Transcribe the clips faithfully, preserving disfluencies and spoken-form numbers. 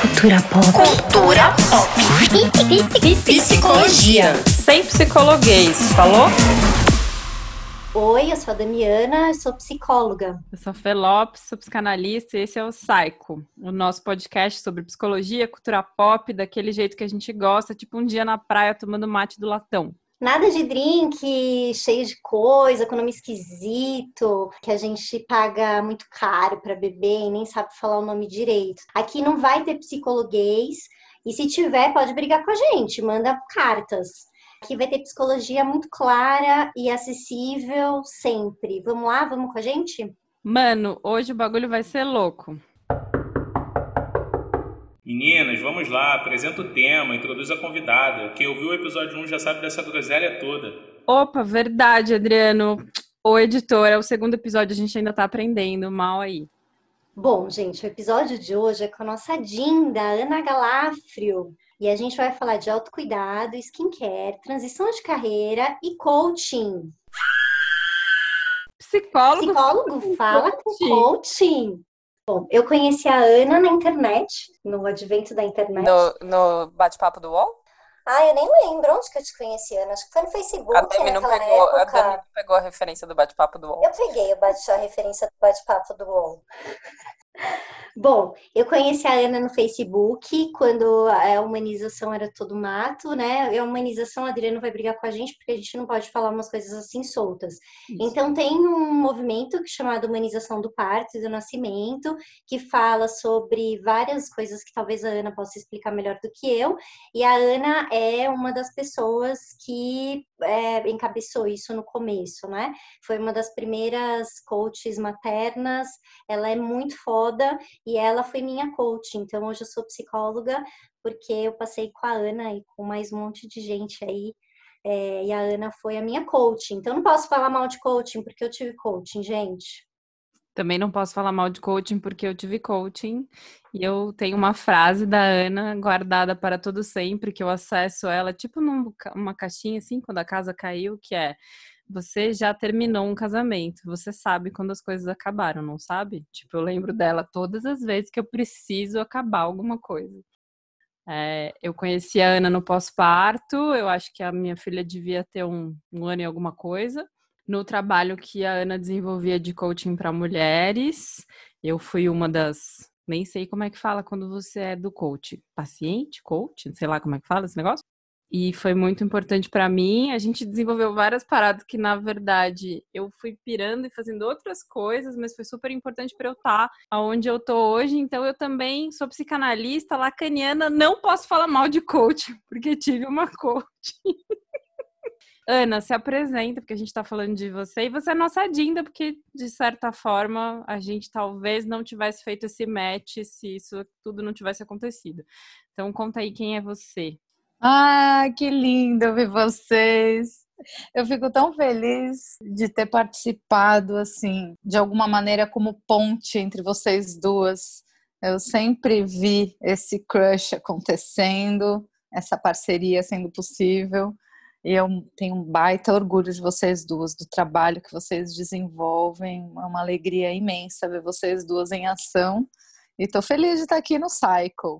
Cultura pop. Cultura pop. Psicologia. Sem psicologuês, falou? Oi, eu sou a Damiana, eu sou psicóloga. Eu sou a Felopes, sou psicanalista e esse é o Psycho, o nosso podcast sobre psicologia, cultura pop, daquele jeito que a gente gosta, tipo um dia na praia tomando mate do latão. Nada de drink cheio de coisa, com nome esquisito, que a gente paga muito caro para beber e nem sabe falar o nome direito. Aqui não vai ter psicologuês e se tiver pode brigar com a gente, manda cartas. Aqui vai ter psicologia muito clara e acessível sempre. Vamos lá? Vamos com a gente? Mano, hoje o bagulho vai ser louco. Meninas, vamos lá, apresenta o tema, introduz a convidada. Quem ouviu o episódio um já sabe dessa groselha toda. Opa, verdade, Adriano. Ô, editor, é o segundo episódio, a gente ainda tá aprendendo, mal aí. Bom, gente, o episódio de hoje é com a nossa Dinda, Ana Galafrio. E a gente vai falar de autocuidado, skincare, transição de carreira e coaching. Psicólogo, Psicólogo fala com coaching. coaching. Bom, eu conheci a Ana na internet, no advento da internet. No, no bate-papo do U O L? Ah, eu nem lembro onde que eu te conheci, Ana. Acho que foi no Facebook. A Dami não pegou, a Dami não pegou a referência do bate-papo do U O L. Eu peguei a referência do bate-papo do U O L. Bom, eu conheci a Ana no Facebook, quando a humanização era todo mato, né? E a humanização, a Adriano vai brigar com a gente, porque a gente não pode falar umas coisas assim soltas. Isso. Então, tem um movimento chamado Humanização do Parto e do Nascimento, que fala sobre várias coisas que talvez a Ana possa explicar melhor do que eu. E a Ana é uma das pessoas que é, encabeçou isso no começo, né? Foi uma das primeiras coaches maternas, ela é muito foda. E ela foi minha coach, então hoje eu sou psicóloga, porque eu passei com a Ana e com mais um monte de gente aí, é, e a Ana foi a minha coach. Então não posso falar mal de coaching, porque eu tive coaching, gente. Também não posso falar mal de coaching, porque eu tive coaching, e eu tenho uma frase da Ana guardada para todo sempre, que eu acesso ela, tipo numa caixinha assim, quando a casa caiu, que é... Você já terminou um casamento, você sabe quando as coisas acabaram, não sabe? Tipo, eu lembro dela todas as vezes que eu preciso acabar alguma coisa. É, eu conheci a Ana no pós-parto, eu acho que a minha filha devia ter um, um ano e alguma coisa. No trabalho que a Ana desenvolvia de coaching para mulheres, eu fui uma das... Nem sei como é que fala quando você é do coach. Paciente? Coach? Sei lá como é que fala esse negócio. E foi muito importante para mim. A gente desenvolveu várias paradas que, na verdade, eu fui pirando e fazendo outras coisas, mas foi super importante para eu estar onde eu tô hoje. Então, eu também sou psicanalista, lacaniana, não posso falar mal de coach, porque tive uma coach. Ana, se apresenta, porque a gente tá falando de você. E você é nossa Dinda, porque, de certa forma, a gente talvez não tivesse feito esse match se isso tudo não tivesse acontecido. Então, conta aí quem é você. Ah, que lindo ouvir vocês. Eu fico tão feliz de ter participado, assim, de alguma maneira como ponte entre vocês duas. Eu sempre vi esse crush acontecendo, essa parceria sendo possível. E eu tenho um baita orgulho de vocês duas, do trabalho que vocês desenvolvem. É uma alegria imensa ver vocês duas em ação. E estou feliz de estar aqui no Cycle.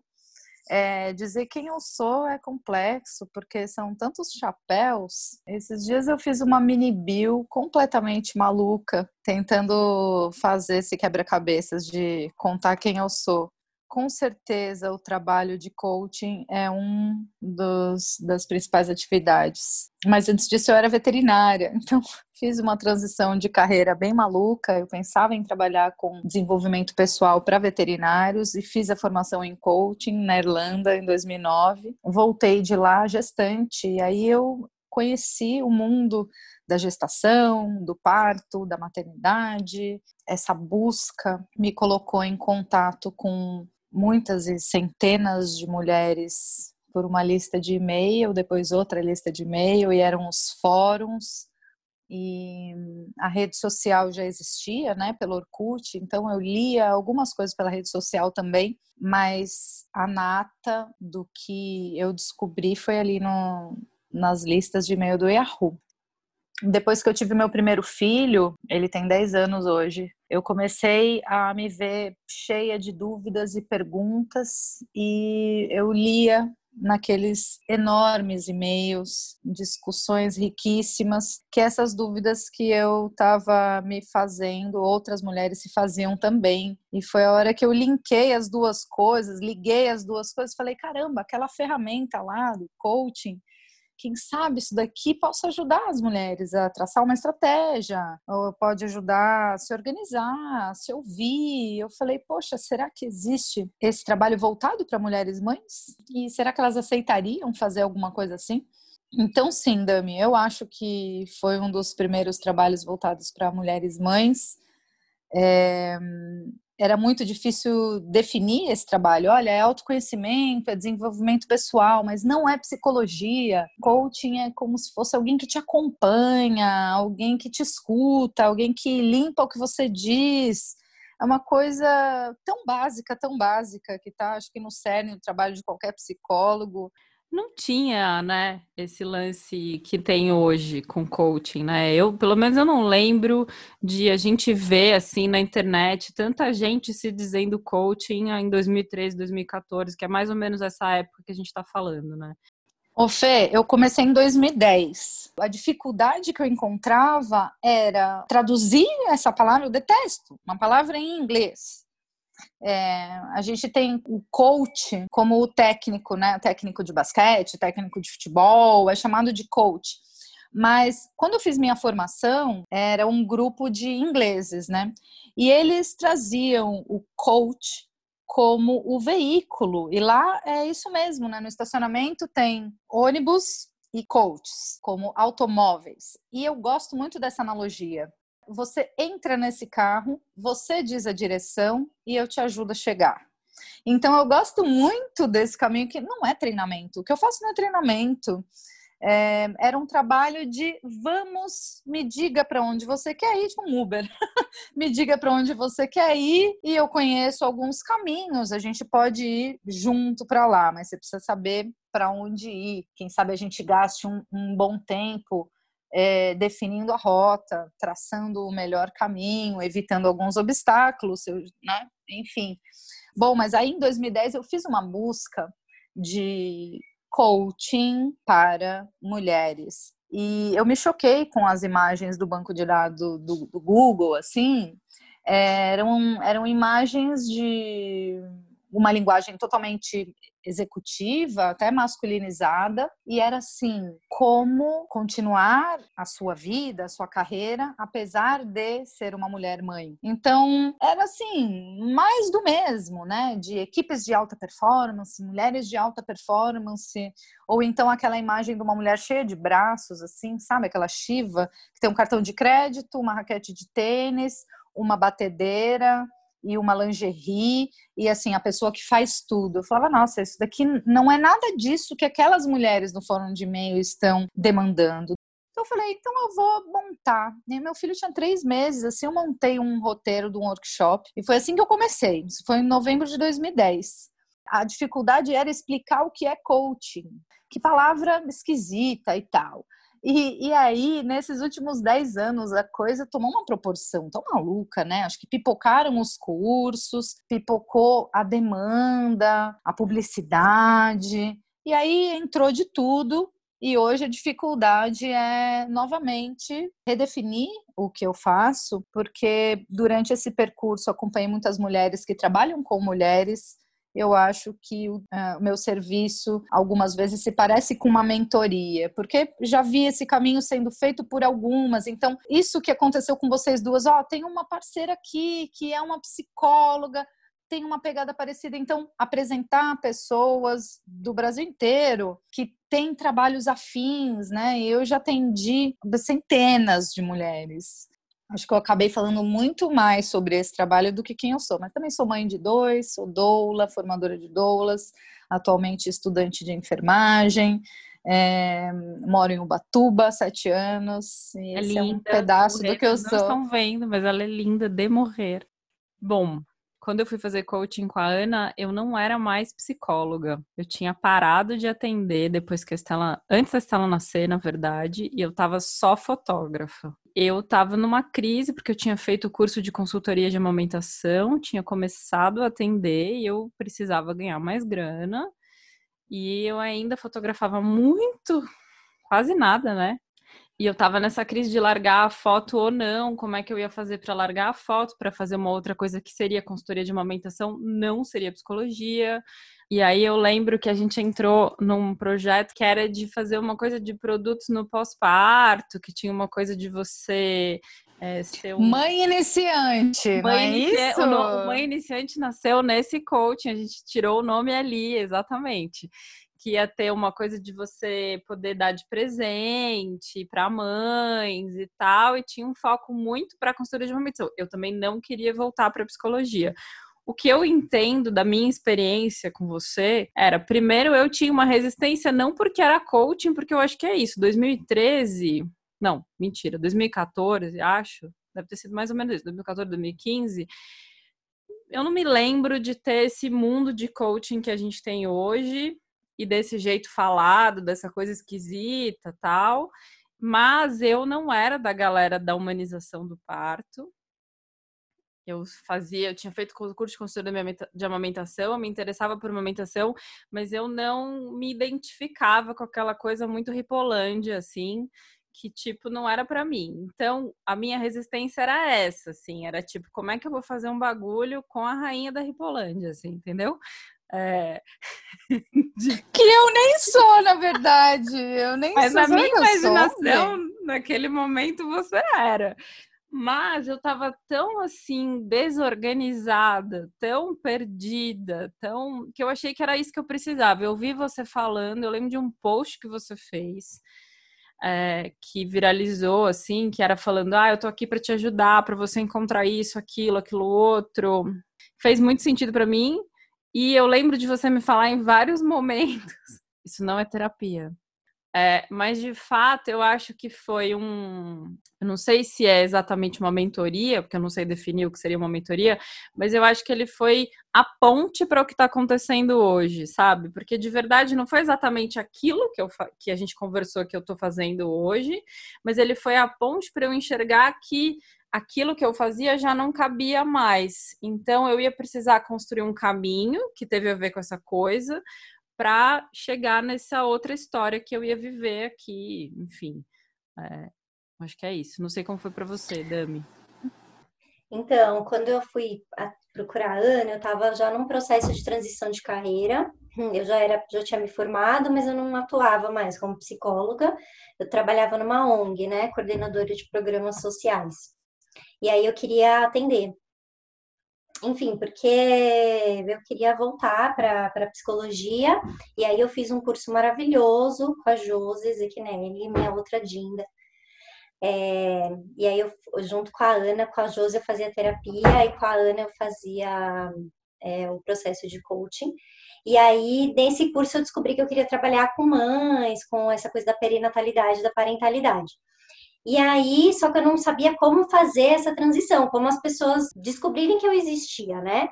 É, dizer quem eu sou é complexo, porque são tantos chapéus. Esses dias eu fiz uma mini bio completamente maluca, tentando fazer esse quebra-cabeças de contar quem eu sou. Com certeza o trabalho de coaching é um dos, das principais atividades. Mas antes disso eu era veterinária, então fiz uma transição de carreira bem maluca. Eu pensava em trabalhar com desenvolvimento pessoal para veterinários e fiz a formação em coaching na Irlanda em dois mil e nove. Voltei de lá gestante e aí eu conheci o mundo da gestação, do parto, da maternidade. Essa busca me colocou em contato com muitas e centenas de mulheres por uma lista de e-mail, depois outra lista de e-mail, e eram os fóruns, e a rede social já existia, né, pelo Orkut, então eu lia algumas coisas pela rede social também, mas a nata do que eu descobri foi ali no, nas listas de e-mail do Yahoo. depois que eu tive meu primeiro filho, ele tem dez anos hoje, eu comecei a me ver cheia de dúvidas e perguntas, e eu lia naqueles enormes e-mails, discussões riquíssimas, que essas dúvidas que eu estava me fazendo, outras mulheres se faziam também. E foi a hora que eu linkei as duas coisas, liguei as duas coisas, falei, caramba, aquela ferramenta lá do coaching, quem sabe isso daqui possa ajudar as mulheres a traçar uma estratégia, ou pode ajudar a se organizar, a se ouvir. Eu falei, poxa, será que existe esse trabalho voltado para mulheres mães? E será que elas aceitariam fazer alguma coisa assim? Então sim, Dami, eu acho que foi um dos primeiros trabalhos voltados para mulheres mães. É... Era muito difícil definir esse trabalho. Olha, é autoconhecimento, é desenvolvimento pessoal, mas não é psicologia. Coaching é como se fosse alguém que te acompanha, alguém que te escuta, alguém que limpa o que você diz. É uma coisa tão básica, tão básica, que tá, acho que no cerne do trabalho de qualquer psicólogo. Não tinha, né, esse lance que tem hoje com coaching, né? Eu, pelo menos, eu não lembro de a gente ver, assim, na internet, tanta gente se dizendo coaching em dois mil e treze, dois mil e quatorze, que é mais ou menos essa época que a gente tá falando, né? Ô Fê, eu comecei em dois mil e dez. A dificuldade que eu encontrava era traduzir essa palavra, eu detesto, uma palavra em inglês. É, a gente tem o coach como o técnico, né? O técnico de basquete, técnico de futebol, é chamado de coach. Mas quando eu fiz minha formação, era um grupo de ingleses, né? E eles traziam o coach como o veículo. E lá é isso mesmo, né? No estacionamento tem ônibus e coaches, como automóveis. E eu gosto muito dessa analogia. Você entra nesse carro, você diz a direção e eu te ajudo a chegar. Então, eu gosto muito desse caminho que não é treinamento. O que eu faço não é treinamento. É, era um trabalho de vamos, me diga para onde você quer ir, tipo um Uber. Me diga para onde você quer ir e eu conheço alguns caminhos. A gente pode ir junto para lá, mas você precisa saber para onde ir. Quem sabe a gente gaste um, um bom tempo É, definindo a rota, traçando o melhor caminho, evitando alguns obstáculos, né? Enfim. Bom, mas aí em dois mil e dez eu fiz uma busca de coaching para mulheres. E eu me choquei com as imagens do banco de dados do, do, do Google, assim. Eram, eram imagens de uma linguagem totalmente executiva, até masculinizada, e era assim, como continuar a sua vida, a sua carreira, apesar de ser uma mulher mãe. Então, era assim, mais do mesmo, né? De equipes de alta performance, mulheres de alta performance, ou então aquela imagem de uma mulher cheia de braços, assim, sabe? Aquela Shiva, que tem um cartão de crédito, uma raquete de tênis, uma batedeira e uma lingerie, e assim, a pessoa que faz tudo. Eu falava, nossa, isso daqui não é nada disso que aquelas mulheres no fórum de e-mail estão demandando. Então eu falei, então eu vou montar. E meu filho tinha três meses, assim, eu montei um roteiro de um workshop, e foi assim que eu comecei. Isso foi em novembro de dois mil e dez. A dificuldade era explicar o que é coaching, que palavra esquisita e tal. E, e aí, nesses últimos dez anos, a coisa tomou uma proporção tão maluca, né? Acho que pipocaram os cursos, pipocou a demanda, a publicidade, e aí entrou de tudo. E hoje a dificuldade é, novamente, redefinir o que eu faço, porque durante esse percurso acompanhei muitas mulheres que trabalham com mulheres. Eu acho que o uh, meu serviço, algumas vezes, se parece com uma mentoria, porque já vi esse caminho sendo feito por algumas. Então, isso que aconteceu com vocês duas, ó, tem uma parceira aqui que é uma psicóloga, tem uma pegada parecida. Então, apresentar pessoas do Brasil inteiro que têm trabalhos afins, né? Eu já atendi centenas de mulheres. Acho que eu acabei falando muito mais sobre esse trabalho do que quem eu sou. Mas também sou mãe de dois, sou doula, formadora de doulas, atualmente estudante de enfermagem, é, moro em Ubatuba há sete anos. E é esse linda, é um pedaço morrer, do que eu sou. Vocês não estão vendo, mas ela é linda de morrer. Bom, quando eu fui fazer coaching com a Ana, eu não era mais psicóloga. Eu tinha parado de atender depois que a Estela, antes da Estela nascer, na verdade, e eu tava só fotógrafa. Eu tava numa crise, porque eu tinha feito o curso de consultoria de amamentação, tinha começado a atender e eu precisava ganhar mais grana. E eu ainda fotografava muito, quase nada, né? E eu tava nessa crise de largar a foto ou não, como é que eu ia fazer para largar a foto, para fazer uma outra coisa que seria consultoria de amamentação, não seria psicologia. E aí eu lembro que a gente entrou num projeto que era de fazer uma coisa de produtos no pós-parto, que tinha uma coisa de você... É, seu... Mãe iniciante, mãe, não é isso? O nome, mãe iniciante nasceu nesse coaching, a gente tirou o nome ali, exatamente. Que ia ter uma coisa de você poder dar de presente para mães e tal, e tinha um foco muito para a consultoria de amamentação. Eu também não queria voltar para a psicologia. O que eu entendo da minha experiência com você era, primeiro, eu tinha uma resistência, não porque era coaching, porque eu acho que é isso, dois mil e treze... Não, mentira, dois mil e quatorze, acho, deve ter sido mais ou menos isso, dois mil e quatorze, dois mil e quinze, eu não me lembro de ter esse mundo de coaching que a gente tem hoje, e desse jeito falado, dessa coisa esquisita e tal, mas eu não era da galera da humanização do parto. Eu fazia, eu tinha feito curso de consultoria de amamentação, eu me interessava por amamentação, mas eu não me identificava com aquela coisa muito Ripolândia, assim, que, tipo, não era pra mim. Então, a minha resistência era essa, assim. Era, tipo, como é que eu vou fazer um bagulho com a rainha da Ripolândia, assim, entendeu? É... que eu nem sou, na verdade. Eu nem Mas sou. Mas na minha imaginação, sou, né? Naquele momento, você era. Mas eu tava tão, assim, desorganizada, tão perdida, tão... que eu achei que era isso que eu precisava. Eu vi você falando, eu lembro de um post que você fez... É, que viralizou, assim, que era falando, ah, eu tô aqui pra te ajudar, pra você encontrar isso, aquilo, aquilo outro. Fez muito sentido pra mim, e eu lembro de você me falar em vários momentos, isso não é terapia. É, mas, de fato, eu acho que foi um... Eu não sei se é exatamente uma mentoria, porque eu não sei definir o que seria uma mentoria, mas eu acho que ele foi a ponte para o que está acontecendo hoje, sabe? Porque, de verdade, não foi exatamente aquilo que, eu fa... que a gente conversou que eu estou fazendo hoje, mas ele foi a ponte para eu enxergar que aquilo que eu fazia já não cabia mais. Então, eu ia precisar construir um caminho que teve a ver com essa coisa, para chegar nessa outra história que eu ia viver aqui, enfim. É, acho que é isso. Não sei como foi para você, Dami. Então, quando eu fui procurar a Ana, eu estava já num processo de transição de carreira. Eu já, era, já tinha me formado, mas eu não atuava mais como psicóloga. Eu trabalhava numa O N G, né? Coordenadora de programas sociais. E aí eu queria atender. Enfim, porque eu queria voltar para a psicologia, e aí eu fiz um curso maravilhoso com a Jose Zecnelli e minha outra Dinda. É, e aí eu, junto com a Ana, com a Jose eu fazia terapia, e com a Ana eu fazia é, o processo de coaching. E aí, nesse curso eu descobri que eu queria trabalhar com mães, com essa coisa da perinatalidade, da parentalidade. E aí, só que eu não sabia como fazer essa transição, como as pessoas descobrirem que eu existia, né?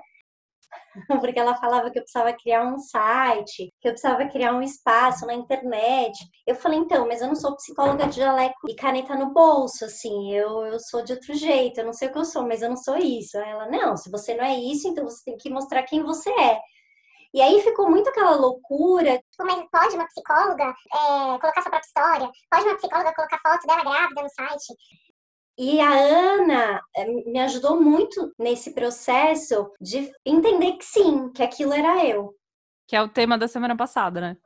Porque ela falava que eu precisava criar um site, que eu precisava criar um espaço na internet. Eu falei, então, mas eu não sou psicóloga de jaleco e caneta no bolso, assim, eu, eu sou de outro jeito, eu não sei o que eu sou, mas eu não sou isso. Aí ela, não, se você não é isso, então você tem que mostrar quem você é. E aí ficou muito aquela loucura. Mas pode uma psicóloga é, colocar sua própria história? Pode uma psicóloga colocar foto dela grávida no site? E a Ana me ajudou muito nesse processo de entender que sim, que aquilo era eu. Que é o tema da semana passada, né?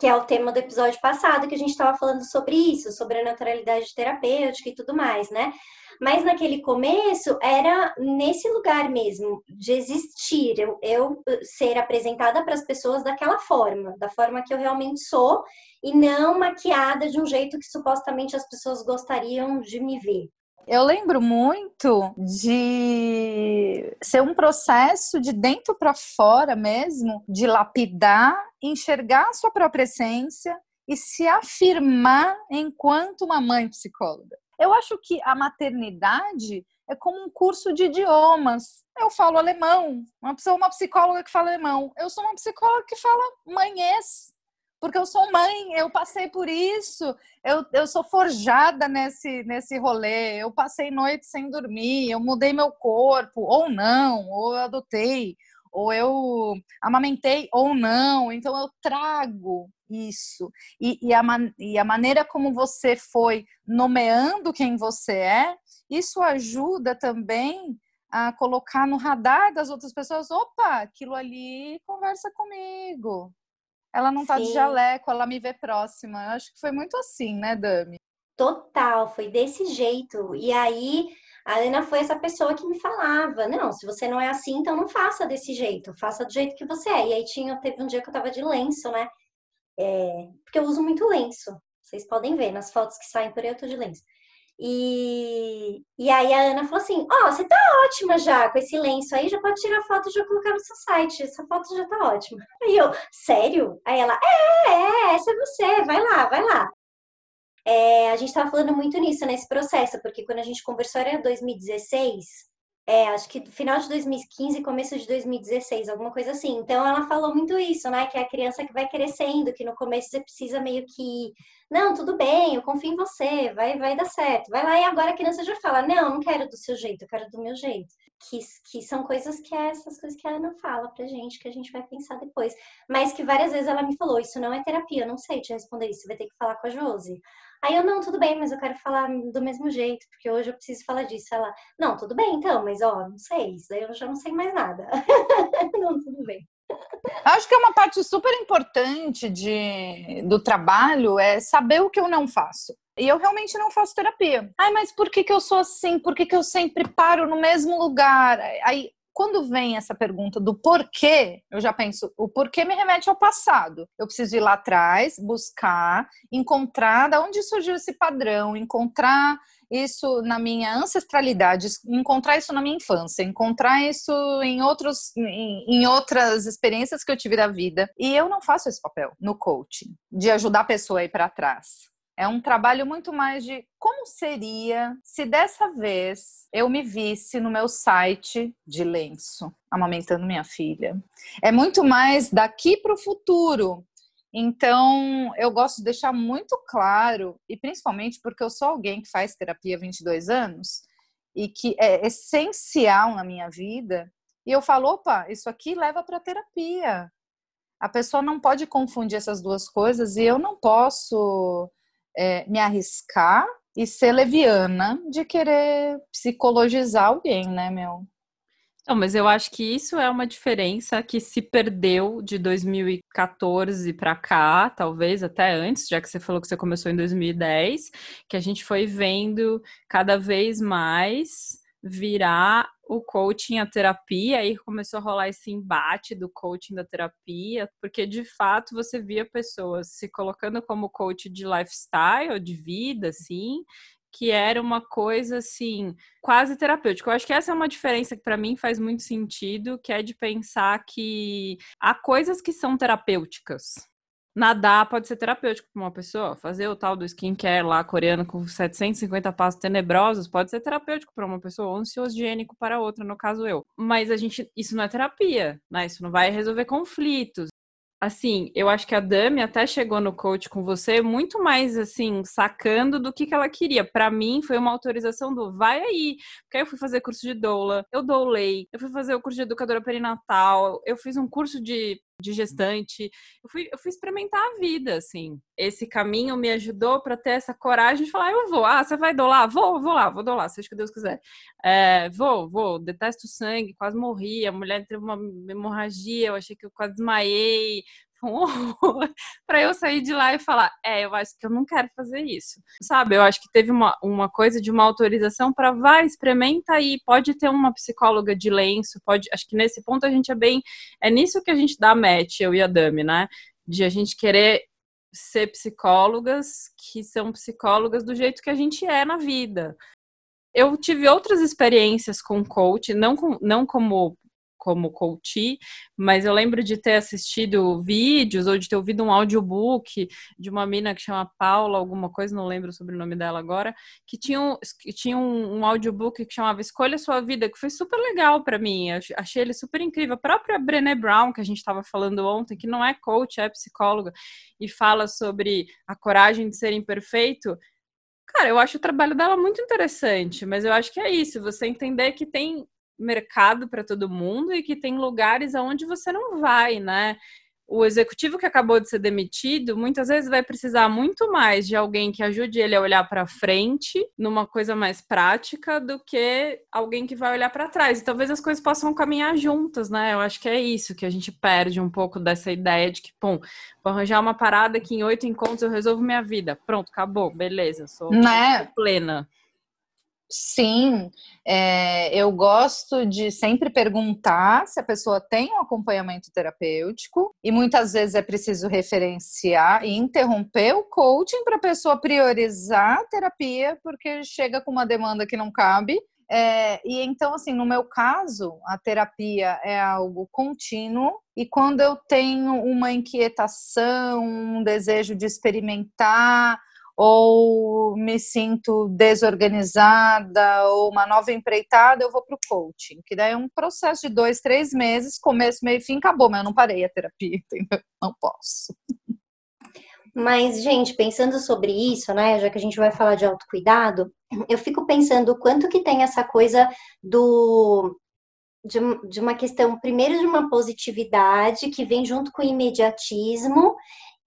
Que é o tema do episódio passado, que a gente estava falando sobre isso, sobre a naturalidade terapêutica e tudo mais, né? Mas naquele começo era nesse lugar mesmo, de existir, eu, eu ser apresentada para as pessoas daquela forma, da forma que eu realmente sou, e não maquiada de um jeito que supostamente as pessoas gostariam de me ver. Eu lembro muito de ser um processo de dentro para fora mesmo, de lapidar, enxergar a sua própria essência e se afirmar enquanto uma mãe psicóloga. Eu acho que a maternidade, é como um curso de idiomas. Eu falo alemão, uma, pessoa, uma psicóloga que fala alemão. Eu sou uma psicóloga que fala manhês, porque eu sou mãe, eu passei por isso, eu, eu sou forjada nesse, nesse rolê, eu passei noite sem dormir, eu mudei meu corpo, ou não, ou eu adotei, ou eu amamentei, ou não. Então eu trago isso. E, e, a, man, e a maneira como você foi nomeando quem você é, isso ajuda também a colocar no radar das outras pessoas, opa, aquilo ali conversa comigo. Ela não tá Sim. de jaleco, ela me vê próxima. Eu acho que foi muito assim, né, Dami? Total, foi desse jeito. E aí, a Ana foi essa pessoa que me falava, não, se você não é assim, então não faça desse jeito. Faça do jeito que você é. E aí tinha, teve um dia que eu tava de lenço, né? É, porque eu uso muito lenço. Vocês podem ver, nas fotos que saem por aí eu tô de lenço. E, e aí a Ana falou assim, ó, oh, você tá ótima já com esse lenço aí, já pode tirar foto e já colocar no seu site, essa foto já tá ótima. Aí eu, sério? Aí ela, é, é, essa é você, vai lá, vai lá. É, a gente tava falando muito nisso, nesse processo, porque quando a gente conversou era dois mil e dezesseis, é, acho que final de dois mil e quinze, começo de dois mil e dezesseis, alguma coisa assim. Então ela falou muito isso, né, que é a criança que vai crescendo, que no começo você precisa meio que... Não, tudo bem, eu confio em você, vai, vai dar certo. Vai lá e agora a criança já fala, não, não quero do seu jeito, eu quero do meu jeito. Que, que são coisas que é essas coisas que a Ana fala pra gente, que a gente vai pensar depois. Mas que várias vezes ela me falou, isso não é terapia, eu não sei te responder isso, você vai ter que falar com a Josi. Aí eu, não, tudo bem, mas eu quero falar do mesmo jeito, porque hoje eu preciso falar disso. Ela, não, tudo bem então, mas ó, não sei, isso daí eu já não sei mais nada. Não, tudo bem. Acho que é uma parte super importante de, do trabalho é saber o que eu não faço. E eu realmente não faço terapia. Ai, mas por que que eu sou assim? Por que que eu sempre paro no mesmo lugar? Aí, quando vem essa pergunta do porquê, eu já penso, o porquê me remete ao passado. Eu preciso ir lá atrás, buscar, encontrar de onde surgiu esse padrão, encontrar isso na minha ancestralidade, encontrar isso na minha infância, encontrar isso em, outros, em, em outras experiências que eu tive da vida. E eu não faço esse papel no coaching, de ajudar a pessoa a ir para trás. É um trabalho muito mais de como seria se dessa vez eu me visse no meu site de lenço, amamentando minha filha. É muito mais daqui para o futuro. Então, eu gosto de deixar muito claro, e principalmente porque eu sou alguém que faz terapia há vinte e dois anos, e que é essencial na minha vida, e eu falo, opa, isso aqui leva para terapia. A pessoa não pode confundir essas duas coisas, e eu não posso é, me arriscar e ser leviana de querer psicologizar alguém, né, meu? Não, mas eu acho que isso é uma diferença que se perdeu de dois mil e quatorze para cá, talvez até antes, já que você falou que você começou em dois mil e dez, que a gente foi vendo cada vez mais virar o coaching a terapia, aí começou a rolar esse embate do coaching da terapia, porque de fato você via pessoas se colocando como coach de lifestyle, de vida, assim, que era uma coisa, assim, quase terapêutica. Eu acho que essa é uma diferença que, para mim, faz muito sentido, que é de pensar que há coisas que são terapêuticas. Nadar pode ser terapêutico para uma pessoa. Fazer o tal do skincare lá, coreano, com setecentos e cinquenta passos tenebrosos, pode ser terapêutico para uma pessoa, ou ansiogênico para outra, no caso eu. Mas a gente, isso não é terapia, né? Isso não vai resolver conflitos. Assim, eu acho que a Dami até chegou no coach com você muito mais, assim, sacando do que, que ela queria. Pra mim, foi uma autorização do vai aí. Porque aí eu fui fazer curso de doula, eu doulei, eu fui fazer o curso de educadora perinatal, eu fiz um curso de, de gestante. Eu fui, eu fui experimentar a vida, assim. Esse caminho me ajudou pra ter essa coragem de falar, eu vou. Ah, você vai doular? Vou, vou lá, vou doular, seja o que Deus quiser. É, vou, vou. Detesto sangue, quase morri. A mulher teve uma hemorragia, eu achei que eu quase desmaiei. Para eu sair de lá e falar, é, eu acho que eu não quero fazer isso, sabe? Eu acho que teve uma, uma coisa de uma autorização para vai, experimenta aí, pode ter uma psicóloga de lenço, pode. Acho que nesse ponto a gente é bem, é nisso que a gente dá match, eu e a Dami, né? De a gente querer ser psicólogas que são psicólogas do jeito que a gente é na vida. Eu tive outras experiências com coach, não, com, não como como coach, mas eu lembro de ter assistido vídeos ou de ter ouvido um audiobook de uma mina que chama Paula, alguma coisa, não lembro sobre o nome dela agora, que tinha um, que tinha um, um audiobook que chamava Escolha Sua Vida, que foi super legal pra mim, eu achei ele super incrível. A própria Brené Brown, que a gente estava falando ontem, que não é coach, é psicóloga, e fala sobre a coragem de ser imperfeito. Cara, eu acho o trabalho dela muito interessante, mas eu acho que é isso, você entender que tem mercado para todo mundo e que tem lugares aonde você não vai, né? O executivo que acabou de ser demitido muitas vezes vai precisar muito mais de alguém que ajude ele a olhar para frente numa coisa mais prática do que alguém que vai olhar para trás. E talvez as coisas possam caminhar juntas, né? Eu acho que é isso que a gente perde um pouco dessa ideia de que, pum, vou arranjar uma parada que em oito encontros eu resolvo minha vida. Pronto, acabou, beleza, sou, né? Sou plena. Sim, é, eu gosto de sempre perguntar se a pessoa tem um acompanhamento terapêutico e muitas vezes é preciso referenciar e interromper o coaching para a pessoa priorizar a terapia porque chega com uma demanda que não cabe. É, e então, assim, no meu caso, a terapia é algo contínuo e quando eu tenho uma inquietação, um desejo de experimentar, ou me sinto desorganizada, ou uma nova empreitada, eu vou para o coaching, que daí é um processo de dois, três meses, começo, meio e fim, acabou, mas eu não parei a terapia, entendeu? Não posso. Mas, gente, pensando sobre isso, né, já que a gente vai falar de autocuidado, eu fico pensando o quanto que tem essa coisa do... De, de uma questão, primeiro de uma positividade, que vem junto com o imediatismo,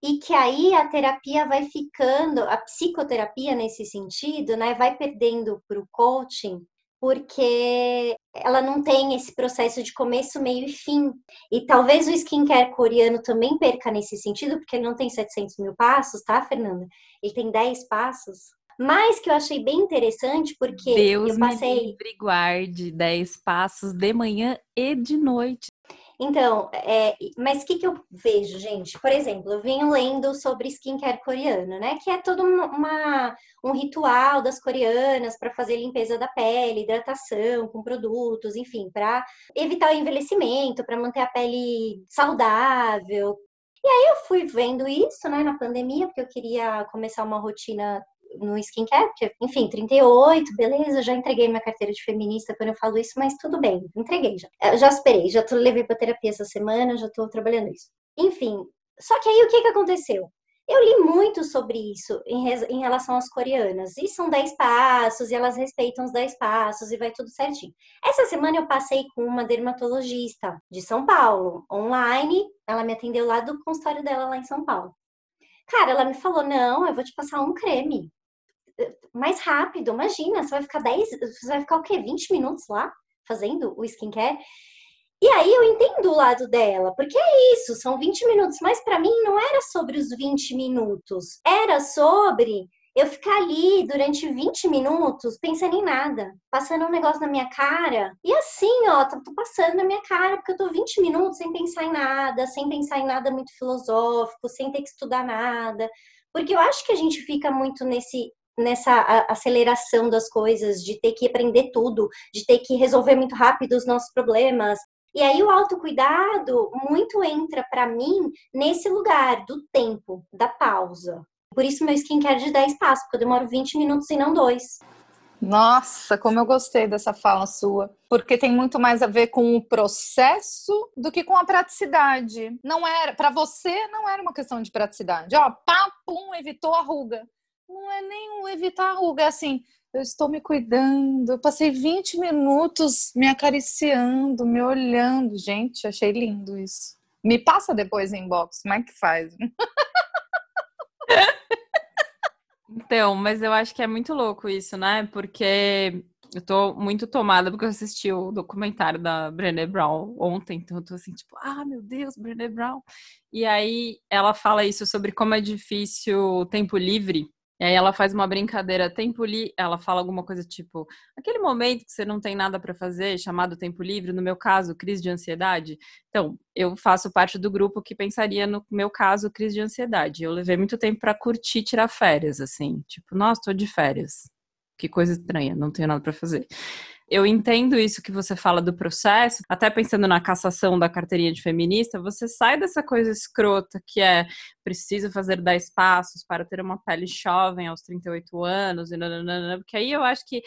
e que aí a terapia vai ficando, a psicoterapia nesse sentido, né, vai perdendo para o coaching, porque ela não tem esse processo de começo, meio e fim. E talvez o skincare coreano também perca nesse sentido, porque ele não tem setecentos mil passos, tá, Fernanda? Ele tem dez passos. Mas que eu achei bem interessante, porque Deus eu passei... Deus me livre, guarde dez passos de manhã e de noite. Então, é, mas o que, que eu vejo, gente? Por exemplo, eu venho lendo sobre skincare coreano, né? Que é todo uma, um ritual das coreanas para fazer limpeza da pele, hidratação com produtos, enfim, para evitar o envelhecimento, para manter a pele saudável. E aí eu fui vendo isso, né, na pandemia, porque eu queria começar uma rotina no skincare, porque, enfim, trinta e oito, beleza, já entreguei minha carteira de feminista quando eu falo isso, mas tudo bem, entreguei já. Eu já esperei, já tô, levei pra terapia essa semana, já tô trabalhando isso. Enfim, só que aí o que que aconteceu? Eu li muito sobre isso em, re, em relação às coreanas, e são dez passos, e elas respeitam os dez passos, e vai tudo certinho. Essa semana eu passei com uma dermatologista de São Paulo, online, ela me atendeu lá do consultório dela lá em São Paulo. Cara, ela me falou, não, eu vou te passar um creme. Mais rápido, imagina, você vai ficar dez, você vai ficar o quê? vinte minutos lá fazendo o skincare? E aí eu entendo o lado dela, porque é isso, são vinte minutos, mas pra mim não era sobre os vinte minutos, era sobre eu ficar ali durante vinte minutos pensando em nada, passando um negócio na minha cara, e assim, ó, tô passando na minha cara, porque eu tô vinte minutos sem pensar em nada, sem pensar em nada muito filosófico, sem ter que estudar nada, porque eu acho que a gente fica muito nesse... nessa aceleração das coisas, de ter que aprender tudo, de ter que resolver muito rápido os nossos problemas. E aí o autocuidado muito entra pra mim nesse lugar do tempo, da pausa. Por isso meu skincare de dez passos, porque eu demoro vinte minutos e não dois. Nossa, como eu gostei dessa fala sua, porque tem muito mais a ver com o processo do que com a praticidade. Não era, pra você não era uma questão de praticidade. Ó, pá, pum, evitou a ruga. Não é nem um evitar a ruga, é assim, eu estou me cuidando, eu passei vinte minutos me acariciando, me olhando. Gente, achei lindo isso. Me passa depois em inbox, como é que faz? Então, mas eu acho que é muito louco isso, né? Porque eu tô muito tomada, porque eu assisti o documentário da Brené Brown ontem, então eu tô assim, tipo, ah, meu Deus, Brené Brown. E aí ela fala isso sobre como é difícil o tempo livre. E aí ela faz uma brincadeira, tempo livre, ela fala alguma coisa tipo, aquele momento que você não tem nada para fazer, chamado tempo livre, no meu caso, crise de ansiedade. Então, eu faço parte do grupo que pensaria, no meu caso, crise de ansiedade. Eu levei muito tempo para curtir, tirar férias, assim, tipo, nossa, tô de férias. Que coisa estranha, não tenho nada para fazer. eu entendo isso que você fala do processo, até pensando na cassação da carteirinha de feminista, você sai dessa coisa escrota que é preciso fazer dez passos para ter uma pele jovem aos trinta e oito anos, e nananana, porque aí eu acho que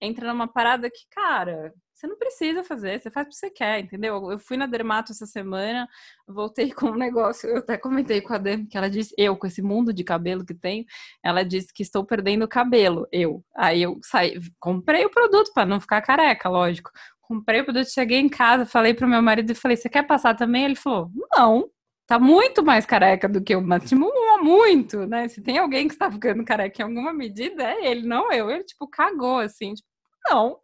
entra numa parada que, cara, você não precisa fazer, você faz o que você quer, entendeu? Eu fui na dermato essa semana, voltei com um negócio, eu até comentei com a Dami, que ela disse, eu, com esse mundo de cabelo que tenho, ela disse que estou perdendo o cabelo, eu. Aí eu saí, comprei o produto para não ficar careca, lógico. Comprei o produto, cheguei em casa, falei pro meu marido e falei, você quer passar também? Ele falou, não. Tá muito mais careca do que eu, mas tipo, muito, né? Se tem alguém que está ficando careca em alguma medida, é ele, não eu. Ele, tipo, cagou, assim, tipo, não.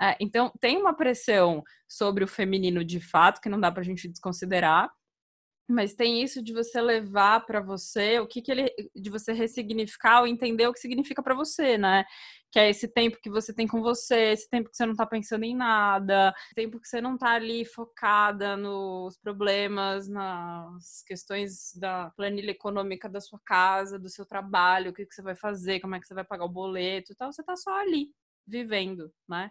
É, então, tem uma pressão sobre o feminino de fato, que não dá pra gente desconsiderar, mas tem isso de você levar pra você, o que que ele, de você ressignificar ou entender o que significa pra você, né? Que é esse tempo que você tem com você, esse tempo que você não tá pensando em nada, tempo que você não tá ali focada nos problemas, nas questões da planilha econômica da sua casa, do seu trabalho, o que que você vai fazer, como é que você vai pagar o boleto e tal. Você tá só ali, vivendo, né?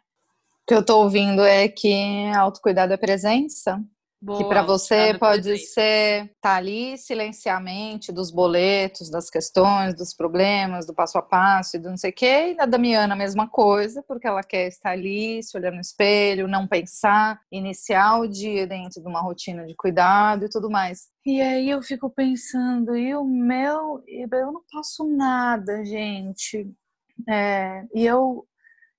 O que eu tô ouvindo é que autocuidado é presença. Boa, que pra você pode presença. Ser tá ali silenciamente dos boletos, das questões, dos problemas, do passo a passo e do não sei o quê. E na Damiana a mesma coisa, porque ela quer estar ali, se olhar no espelho, não pensar, iniciar o dia dentro de uma rotina de cuidado e tudo mais. E aí eu fico pensando, e o meu... Eu não passo nada, gente. É, e eu...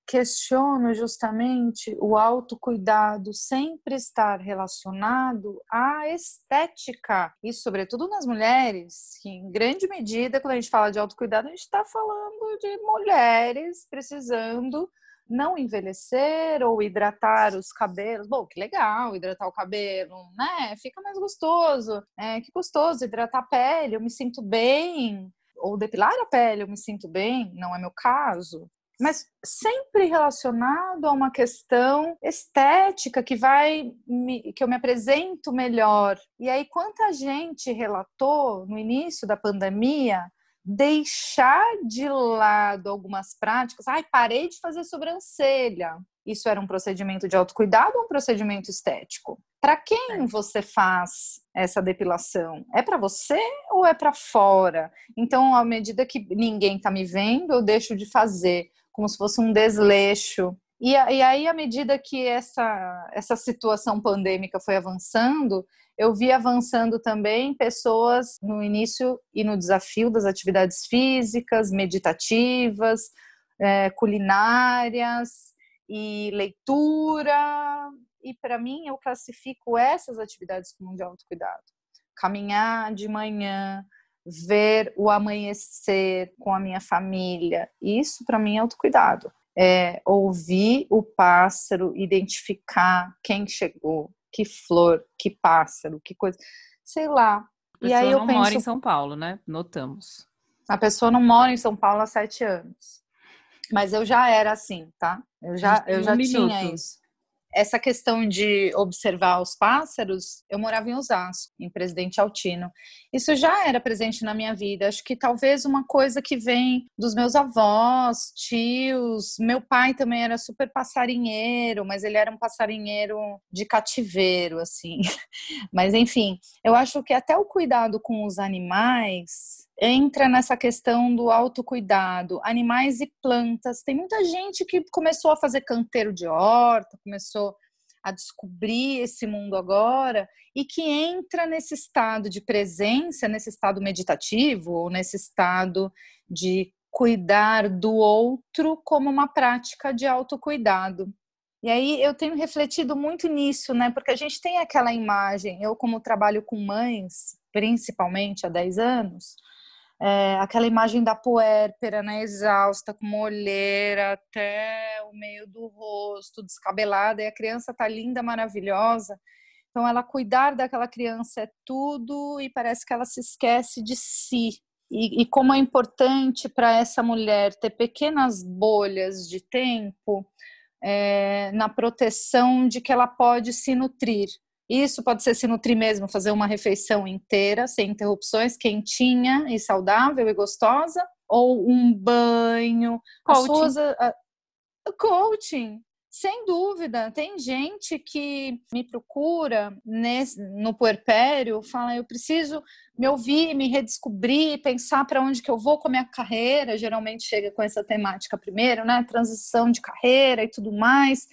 questiono justamente o autocuidado sempre estar relacionado à estética. E sobretudo nas mulheres, que em grande medida, quando a gente fala de autocuidado, a gente está falando de mulheres precisando não envelhecer ou hidratar os cabelos. Bom, que legal hidratar o cabelo, né? Fica mais gostoso. É, que gostoso hidratar a pele, eu me sinto bem. Ou depilar a pele, eu me sinto bem. Não é meu caso. Mas sempre relacionado a uma questão estética que vai me, que eu me apresento melhor. E aí, quanta gente relatou no início da pandemia deixar de lado algumas práticas. Ai, parei de fazer sobrancelha. Isso era um procedimento de autocuidado ou um procedimento estético? Para quem você faz essa depilação? É para você ou é para fora? Então, à medida que ninguém está me vendo, eu deixo de fazer, como se fosse um desleixo. E, e aí, à medida que essa, essa situação pandêmica foi avançando, eu vi avançando também pessoas no início e no desafio das atividades físicas, meditativas, é, culinárias e leitura. E para mim, eu classifico essas atividades como de autocuidado. Caminhar de manhã, ver o amanhecer com a minha família, isso para mim é autocuidado. É ouvir o pássaro, identificar quem chegou, que flor, que pássaro, que coisa, sei lá. A e aí eu não penso, mora em São Paulo, né? Notamos. A pessoa não mora em São Paulo há sete anos. Mas eu já era assim, tá? Eu já, eu já um tinha minuto. Isso. Essa questão de observar os pássaros, eu morava em Osasco, em Presidente Altino. Isso já era presente na minha vida. Acho que talvez uma coisa que vem dos meus avós, tios. Meu pai também era super passarinheiro, mas ele era um passarinheiro de cativeiro, assim. Mas, enfim, eu acho que até o cuidado com os animais entra nessa questão do autocuidado, animais e plantas. Tem muita gente que começou a fazer canteiro de horta, começou a descobrir esse mundo agora e que entra nesse estado de presença, nesse estado meditativo ou nesse estado de cuidar do outro como uma prática de autocuidado. E aí eu tenho refletido muito nisso, né? Porque a gente tem aquela imagem, eu como trabalho com mães, principalmente há dez anos, é, aquela imagem da puérpera, né, exausta, com uma olheira até o meio do rosto, descabelada, e a criança tá linda, maravilhosa. Então, ela cuidar daquela criança é tudo e parece que ela se esquece de si. E, e como é importante para essa mulher ter pequenas bolhas de tempo é, na proteção de que ela pode se nutrir. Isso pode ser se nutrir mesmo, fazer uma refeição inteira, sem interrupções, quentinha e saudável e gostosa. Ou um banho. Coaching. Suas, a, a, coaching. Sem dúvida, tem gente que me procura nesse, no puerpério, fala, eu preciso me ouvir, me redescobrir, pensar para onde que eu vou com a minha carreira, geralmente chega com essa temática primeiro, né, transição de carreira e tudo mais,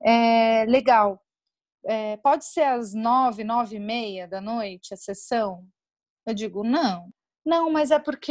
é, legal. É, pode ser às nove, nove e meia da noite a sessão? Eu digo, não. Não, mas é porque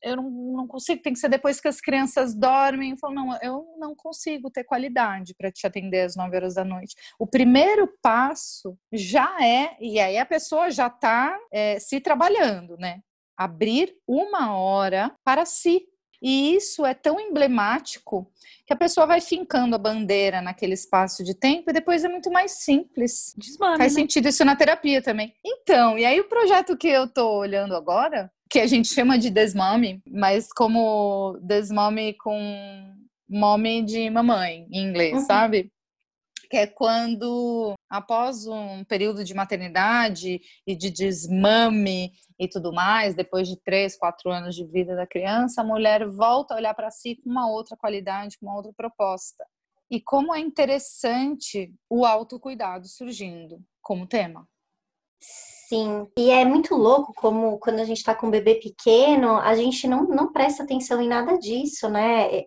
eu não, não consigo, tem que ser depois que as crianças dormem. Eu falo, não, eu não consigo ter qualidade para te atender às nove horas da noite. O primeiro passo já é, e aí a pessoa já está é, se trabalhando, né? Abrir uma hora para si. E isso é tão emblemático que a pessoa vai fincando a bandeira naquele espaço de tempo e depois é muito mais simples. Desmame, Faz né? sentido isso na terapia também. Então, e aí o projeto que eu tô olhando agora, que a gente chama de Desmome, mas como Desmome com nome de mamãe em inglês, uhum. sabe? Que é quando, após um período de maternidade e de desmame e tudo mais, depois de três, quatro anos de vida da criança, a mulher volta a olhar para si com uma outra qualidade, com uma outra proposta. E como é interessante o autocuidado surgindo como tema. Sim, e é muito louco como quando a gente está com um bebê pequeno, a gente não, não presta atenção em nada disso, né?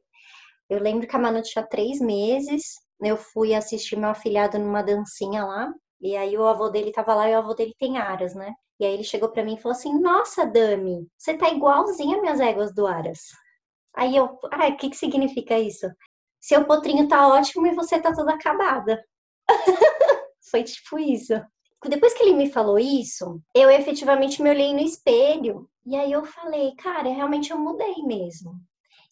Eu lembro que a Manu tinha três meses... Eu fui assistir meu afilhado numa dancinha lá, e aí o avô dele tava lá e o avô dele tem Aras, né? E aí ele chegou pra mim e falou assim, nossa, Dami, você tá igualzinha minhas éguas do Aras. Aí eu, ai, o que que significa isso? Seu potrinho tá ótimo e você tá toda acabada. Foi tipo isso. Depois que ele me falou isso, eu efetivamente me olhei no espelho, e aí eu falei, cara, realmente eu mudei mesmo.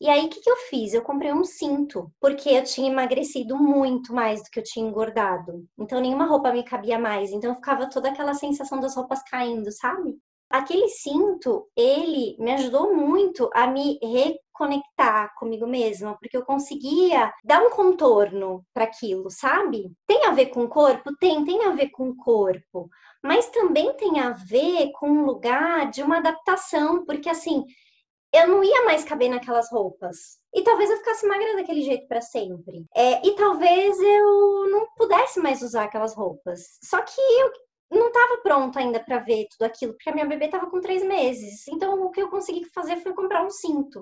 E aí, o que que eu fiz? Eu comprei um cinto, porque eu tinha emagrecido muito mais do que eu tinha engordado. Então, nenhuma roupa me cabia mais. Então, ficava toda aquela sensação das roupas caindo, sabe? Aquele cinto, ele me ajudou muito a me reconectar comigo mesma, porque eu conseguia dar um contorno para aquilo, sabe? Tem a ver com o corpo? Tem, tem a ver com o corpo. Mas também tem a ver com um lugar de uma adaptação, porque assim... eu não ia mais caber naquelas roupas. E talvez eu ficasse magra daquele jeito para sempre. É, e talvez eu não pudesse mais usar aquelas roupas. Só que eu não estava pronta ainda para ver tudo aquilo, porque a minha bebê estava com três meses. Então, o que eu consegui fazer foi comprar um cinto.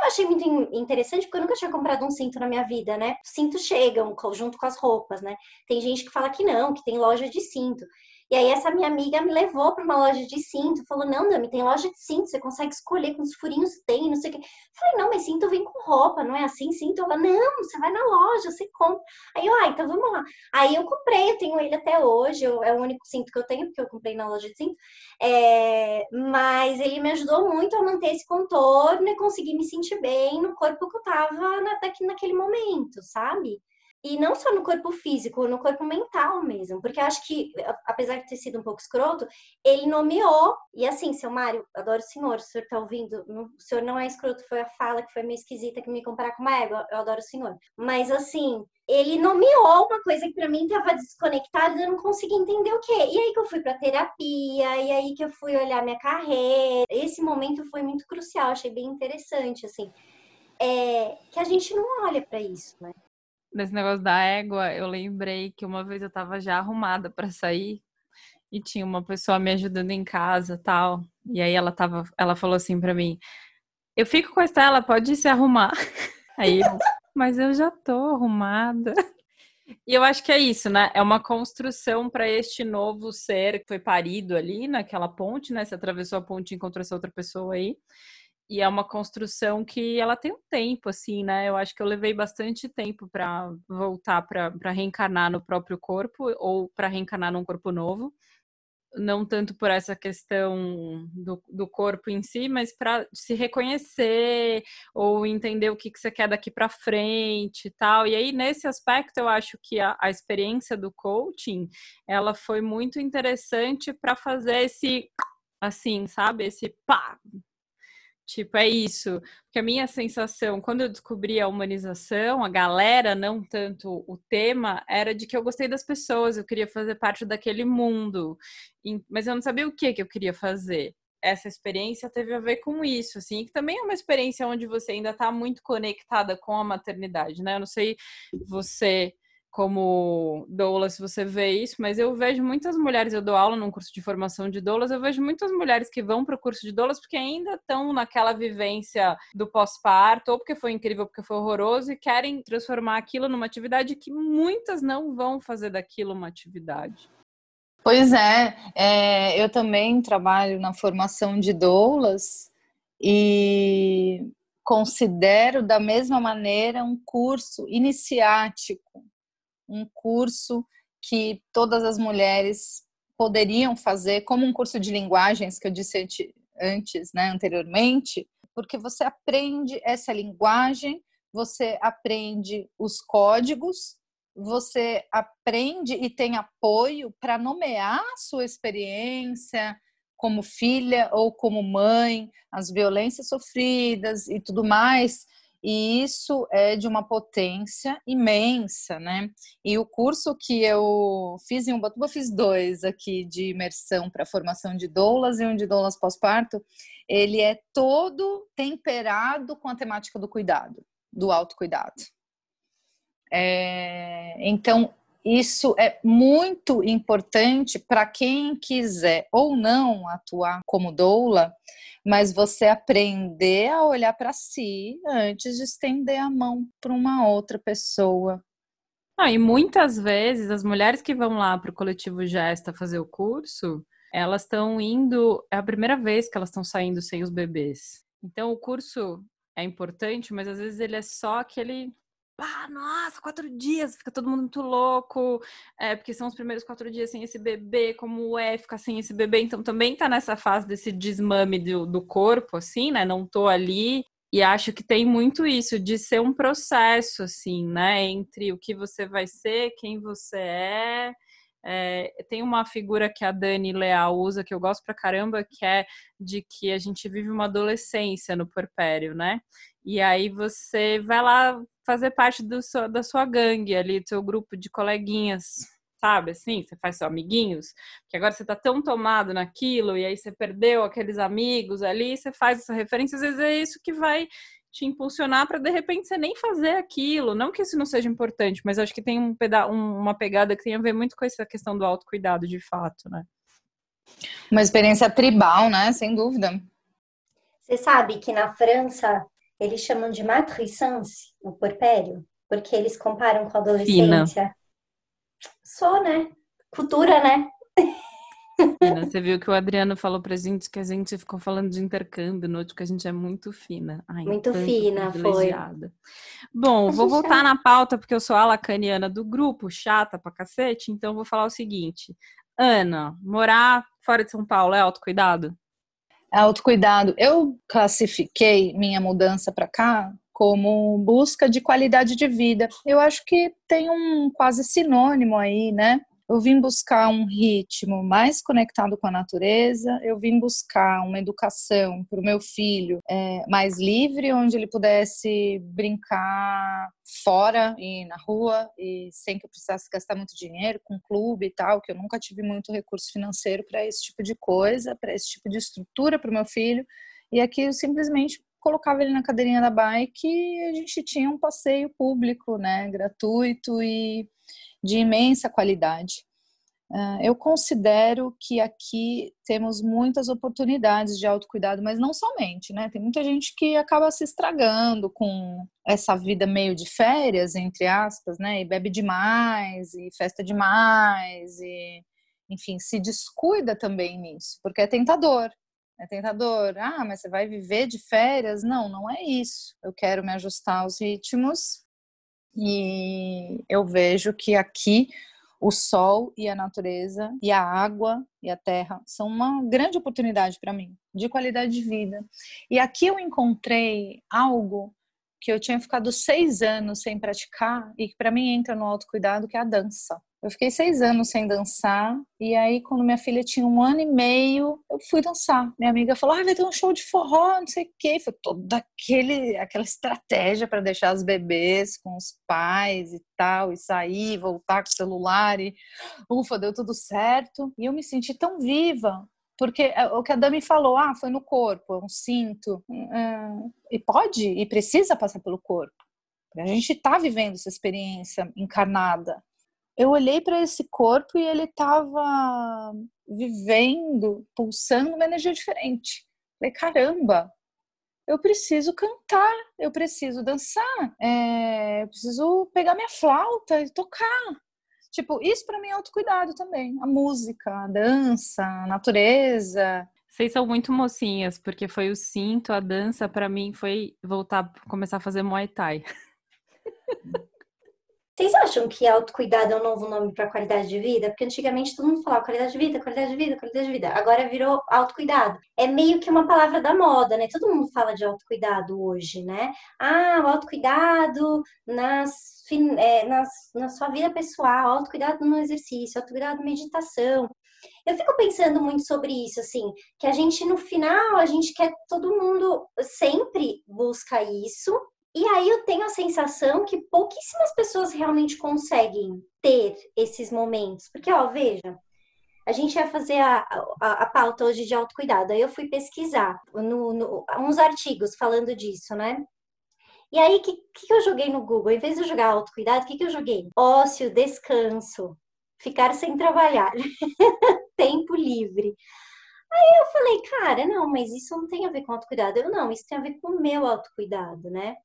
Eu achei muito interessante, porque eu nunca tinha comprado um cinto na minha vida, né? Cintos chegam junto com as roupas, né? Tem gente que fala que não, que tem loja de cinto. E aí essa minha amiga me levou para uma loja de cinto, falou, não, Dami, tem loja de cinto, você consegue escolher quantos furinhos tem, não sei o quê. Falei, não, mas cinto vem com roupa, não é assim, cinto? Ela, não, você vai na loja, você compra. Aí eu, ah, então vamos lá. Aí eu comprei, eu tenho ele até hoje, eu, é o único cinto que eu tenho, porque eu comprei na loja de cinto. É, mas ele me ajudou muito a manter esse contorno e conseguir me sentir bem no corpo que eu tava na, naquele momento, sabe? E não só no corpo físico, no corpo mental mesmo. Porque eu acho que, apesar de ter sido um pouco escroto, ele nomeou. E assim, seu Mário, adoro o senhor, o senhor tá ouvindo. O senhor não é escroto, foi a fala que foi meio esquisita que me comparar com uma égua. Eu adoro o senhor. Mas assim, ele nomeou uma coisa que pra mim tava desconectada, eu não conseguia entender o quê. E aí que eu fui pra terapia, e aí que eu fui olhar minha carreira. Esse momento foi muito crucial, achei bem interessante, assim. É, que a gente não olha pra isso, né? Nesse negócio da égua, eu lembrei que uma vez eu tava já arrumada pra sair e tinha uma pessoa me ajudando em casa e tal. E aí ela, tava, ela falou assim pra mim, eu fico com a Estela, pode se arrumar. Aí eu, mas eu já tô arrumada. E eu acho que é isso, né? É uma construção pra este novo ser que foi parido ali naquela ponte, né? Você atravessou a ponte e encontrou essa outra pessoa aí. E é uma construção que ela tem um tempo, assim, né? Eu acho que eu levei bastante tempo para voltar, para reencarnar no próprio corpo ou para reencarnar num corpo novo. Não tanto por essa questão do, do corpo em si, mas para se reconhecer ou entender o que, que você quer daqui para frente e tal. E aí, nesse aspecto, eu acho que a, a experiência do coaching, ela foi muito interessante para fazer esse, assim, sabe? Esse pá! Tipo, é isso. Porque a minha sensação, quando eu descobri a humanização, a galera, não tanto o tema, era de que eu gostei das pessoas, eu queria fazer parte daquele mundo. Mas eu não sabia o que que eu queria fazer. essa experiência teve a ver com isso, assim, que também é uma experiência onde você ainda está muito conectada com a maternidade, né? Eu não sei você, como doula, se você vê isso, mas eu vejo muitas mulheres, eu dou aula num curso de formação de doulas, eu vejo muitas mulheres que vão para o curso de doulas porque ainda estão naquela vivência do pós-parto, ou porque foi incrível, porque foi horroroso, e querem transformar aquilo numa atividade que muitas não vão fazer daquilo uma atividade. Pois é, é, eu também trabalho na formação de doulas e considero da mesma maneira um curso iniciático, um curso que todas as mulheres poderiam fazer, como um curso de linguagens que eu disse antes, né, anteriormente, porque você aprende essa linguagem, você aprende os códigos, você aprende e tem apoio para nomear a sua experiência como filha ou como mãe, as violências sofridas e tudo mais. E isso é de uma potência imensa, né? E o curso que eu fiz em Ubatuba, eu fiz dois aqui de imersão para formação de doulas e um de doulas pós-parto, ele é todo temperado com a temática do cuidado, do autocuidado. É, então, isso é muito importante para quem quiser ou não atuar como doula, mas você aprender a olhar para si antes de estender a mão para uma outra pessoa. Ah, e muitas vezes as mulheres que vão lá para o coletivo Gesta fazer o curso, elas estão indo, é a primeira vez que elas estão saindo sem os bebês. Então o curso é importante, mas às vezes ele é só aquele... Ah, nossa, quatro dias, fica todo mundo muito louco, é, porque são os primeiros quatro dias sem esse bebê, como é ficar sem esse bebê, então também tá nessa fase desse desmame do, do corpo, assim, né, não tô ali, e acho que tem muito isso, de ser um processo, assim, né, entre o que você vai ser, quem você é, é tem uma figura que a Dani Leal usa, que eu gosto pra caramba, que é de que a gente vive uma adolescência no puerpério, né, e aí você vai lá fazer parte do seu, da sua gangue ali, do seu grupo de coleguinhas, sabe, assim, você faz seus amiguinhos, porque agora você tá tão tomado naquilo, e aí você perdeu aqueles amigos ali, você faz essa referência, às vezes é isso que vai te impulsionar para de repente você nem fazer aquilo, não que isso não seja importante, mas acho que tem um peda- um, uma pegada que tem a ver muito com essa questão do autocuidado, de fato, né. Uma experiência tribal, né, sem dúvida. Você sabe que na França... eles chamam de matrescence o puerpério, porque eles comparam com a adolescência. Fina. Só, né? Cultura, né? Fina, você viu que o Adriano falou pra gente que a gente ficou falando de intercâmbio no outro, que a gente é muito fina. Ai, muito fina, foi. Bom, vou voltar é... na pauta, porque eu sou a lacaniana do grupo, chata pra cacete, então vou falar o seguinte. Ana, morar fora de São Paulo é autocuidado? Autocuidado. Eu classifiquei minha mudança para cá como busca de qualidade de vida. Eu acho que tem um quase sinônimo aí, né? Eu vim buscar um ritmo mais conectado com a natureza, eu vim buscar uma educação para o meu filho é, mais livre, onde ele pudesse brincar fora e na rua, e sem que eu precisasse gastar muito dinheiro com clube e tal, que eu nunca tive muito recurso financeiro para esse tipo de coisa, para esse tipo de estrutura para o meu filho. E aqui eu simplesmente colocava ele na cadeirinha da bike e a gente tinha um passeio público, né, gratuito e de imensa qualidade. Eu considero que aqui temos muitas oportunidades de autocuidado, mas não somente, né? Tem muita gente que acaba se estragando com essa vida meio de férias, entre aspas, né? E bebe demais, e festa demais, e enfim, se descuida também nisso, porque é tentador. É tentador. Ah, mas você vai viver de férias? Não, não é isso. Eu quero me ajustar aos ritmos. E eu vejo que aqui o sol e a natureza e a água e a terra são uma grande oportunidade para mim, de qualidade de vida. E aqui eu encontrei algo que eu tinha ficado seis anos sem praticar e que para mim entra no autocuidado, que é a dança. Eu fiquei seis anos sem dançar e aí quando minha filha tinha um ano e meio, eu fui dançar. Minha amiga falou, ah, vai ter um show de forró, não sei o quê. Foi toda aquele, aquela estratégia para deixar os bebês com os pais e tal, e sair, voltar com o celular e ufa, deu tudo certo. E eu me senti tão viva Porque o que a Dami falou, ah, foi no corpo, é um cinto. E pode e precisa passar pelo corpo. A gente está vivendo essa experiência encarnada. Eu olhei para esse corpo e ele estava vivendo, pulsando uma energia diferente. Falei, caramba, eu preciso cantar, eu preciso dançar, é, eu preciso pegar minha flauta e tocar. Tipo, isso para mim é autocuidado também. A música, a dança, a natureza. Vocês são muito mocinhas, porque foi o cinto, a dança, para mim foi voltar, começar a fazer Muay Thai. Vocês acham que autocuidado é um novo nome para qualidade de vida? Porque antigamente todo mundo falava qualidade de vida, qualidade de vida, qualidade de vida. Agora virou autocuidado. É meio que uma palavra da moda, né? Todo mundo fala de autocuidado hoje, né? Ah, o autocuidado nas, é, nas, na sua vida pessoal, autocuidado no exercício, autocuidado na meditação. Eu fico pensando muito sobre isso, assim, que a gente no final, a gente quer, todo mundo sempre busca isso. E aí eu tenho a sensação que pouquíssimas pessoas realmente conseguem ter esses momentos. Porque, ó, veja, a gente ia fazer a, a, a pauta hoje de autocuidado. Aí eu fui pesquisar no, no, uns artigos falando disso, né? E aí, o que, que eu joguei no Google? Em vez de eu jogar autocuidado, o que, que eu joguei? Ócio, descanso, ficar sem trabalhar, tempo livre. Aí eu falei, cara, não, mas isso não tem a ver com autocuidado. Eu não, isso tem a ver com o meu autocuidado, né?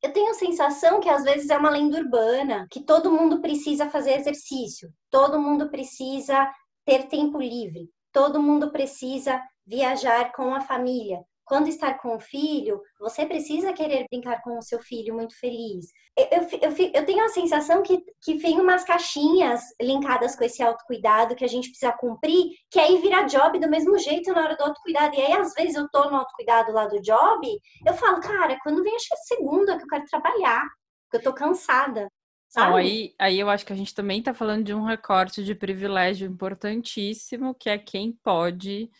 Eu tenho a sensação que às vezes é uma lenda urbana, que todo mundo precisa fazer exercício, todo mundo precisa ter tempo livre, todo mundo precisa viajar com a família. Quando estar com o filho, você precisa querer brincar com o seu filho muito feliz. Eu, eu, eu, eu tenho a sensação que, que vem umas caixinhas linkadas com esse autocuidado que a gente precisa cumprir, que aí vira job do mesmo jeito na hora do autocuidado. E aí, às vezes, eu tô no autocuidado lá do job, eu falo, cara, quando vem a segunda que eu quero trabalhar, porque eu tô cansada. Não, aí, aí eu acho que a gente também tá falando de um recorte de privilégio importantíssimo, que é quem pode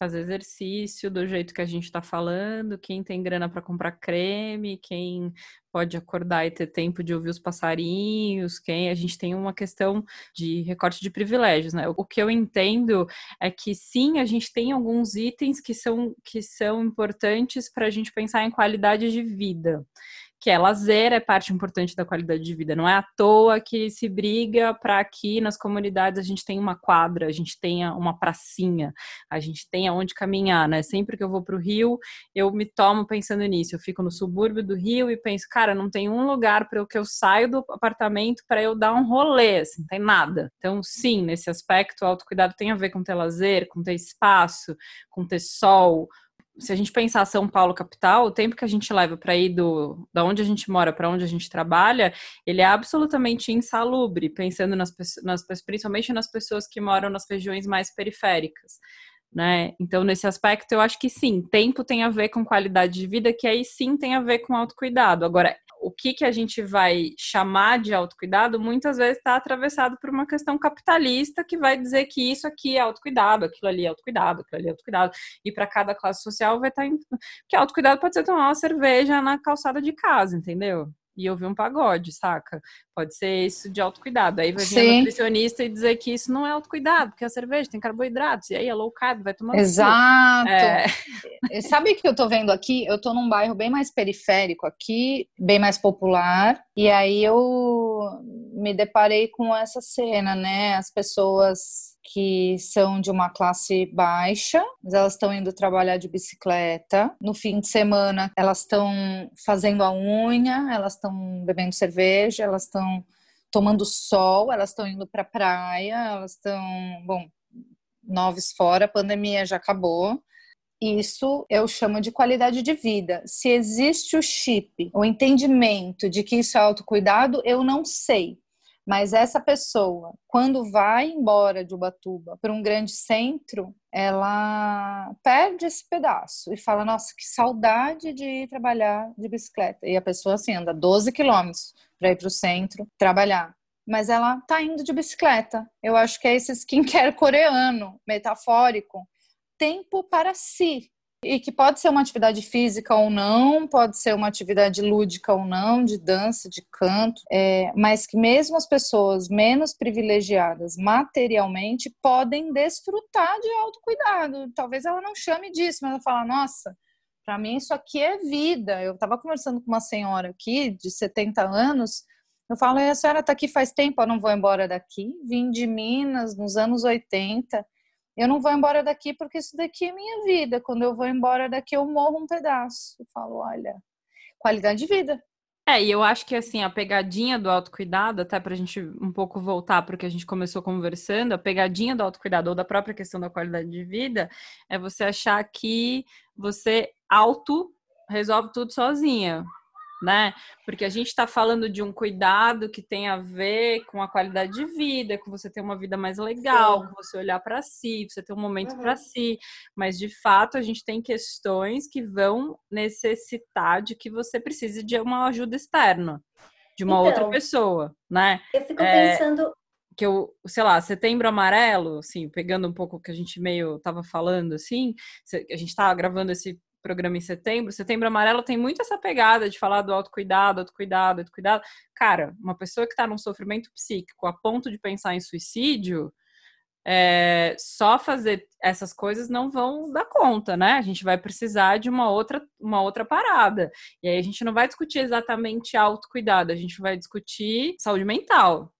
fazer exercício do jeito que a gente está falando, quem tem grana para comprar creme, quem pode acordar e ter tempo de ouvir os passarinhos, quem... A gente tem uma questão de recorte de privilégios, né? O que eu entendo é que, sim, a gente tem alguns itens que são, que são importantes para a gente pensar em qualidade de vida. Que é lazer, é parte importante da qualidade de vida. Não é à toa que se briga para aqui nas comunidades a gente tem uma quadra, a gente tem uma pracinha, a gente tem aonde caminhar, né? Sempre que eu vou para o Rio, eu me tomo pensando nisso. Eu fico no subúrbio do Rio e penso, cara, não tem um lugar para eu que eu saio do apartamento para eu dar um rolê, assim, não tem nada. Então, sim, nesse aspecto, o autocuidado tem a ver com ter lazer, com ter espaço, com ter sol. Se a gente pensar São Paulo capital, o tempo que a gente leva para ir do, da onde a gente mora para onde a gente trabalha, ele é absolutamente insalubre, pensando nas, nas, principalmente nas pessoas que moram nas regiões mais periféricas, né? Então, nesse aspecto, eu acho que sim, tempo tem a ver com qualidade de vida, que aí sim tem a ver com autocuidado. Agora, o que, que a gente vai chamar de autocuidado, muitas vezes está atravessado por uma questão capitalista que vai dizer que isso aqui é autocuidado, aquilo ali é autocuidado, aquilo ali é autocuidado. E para cada classe social vai estar... Tá em... Porque autocuidado pode ser tomar uma cerveja na calçada de casa, entendeu? E ouvir um pagode, saca? Pode ser isso de autocuidado. Aí vai vir Sim. a nutricionista e dizer que isso não é autocuidado, porque a cerveja tem carboidratos, e aí é low carb, vai tomando... Exato! É... Sabe o que eu tô vendo aqui? Eu tô num bairro bem mais periférico aqui, bem mais popular, e aí eu me deparei com essa cena, né? As pessoas que são de uma classe baixa, mas elas estão indo trabalhar de bicicleta. No fim de semana, elas estão fazendo a unha, elas estão bebendo cerveja, elas estão tomando sol, elas estão indo para a praia, elas estão... Bom, noves fora, a pandemia já acabou. Isso eu chamo de qualidade de vida. Se existe o chip, o entendimento de que isso é autocuidado, eu não sei. Mas essa pessoa, quando vai embora de Ubatuba para um grande centro, ela perde esse pedaço e fala, nossa, que saudade de ir trabalhar de bicicleta. E a pessoa, assim, anda doze quilômetros para ir para o centro trabalhar. Mas ela tá indo de bicicleta. Eu acho que é esse skincare coreano, metafórico. Tempo para si. E que pode ser uma atividade física ou não, pode ser uma atividade lúdica ou não, de dança, de canto, é, mas que mesmo as pessoas menos privilegiadas materialmente podem desfrutar de autocuidado. Talvez ela não chame disso, mas ela fala, nossa, para mim isso aqui é vida. Eu estava conversando com uma senhora aqui de setenta anos, eu falo, a senhora está aqui faz tempo, eu não vou embora daqui, vim de Minas nos anos oitenta, eu não vou embora daqui porque isso daqui é minha vida. Quando eu vou embora daqui, eu morro um pedaço. Eu falo, olha, qualidade de vida. É, e eu acho que, assim, a pegadinha do autocuidado, até pra gente um pouco voltar pro que a gente começou conversando, a pegadinha do autocuidado ou da própria questão da qualidade de vida é você achar que você auto resolve tudo sozinha, né? Porque a gente está falando de um cuidado que tem a ver com a qualidade de vida, com você ter uma vida mais legal, com você olhar para si, você ter um momento uhum. para si. Mas, de fato, a gente tem questões que vão necessitar de que você precise de uma ajuda externa, de uma então, outra pessoa, né? Eu fico é, pensando... Que eu, sei lá, setembro amarelo, assim, pegando um pouco o que a gente meio tava falando, assim, a gente tava gravando esse programa em setembro, setembro amarelo tem muito essa pegada de falar do autocuidado, autocuidado, autocuidado. Cara, uma pessoa que tá num sofrimento psíquico a ponto de pensar em suicídio, é, só fazer essas coisas não vão dar conta, né? A gente vai precisar de uma outra, uma outra parada. E aí a gente não vai discutir exatamente autocuidado, a gente vai discutir saúde mental.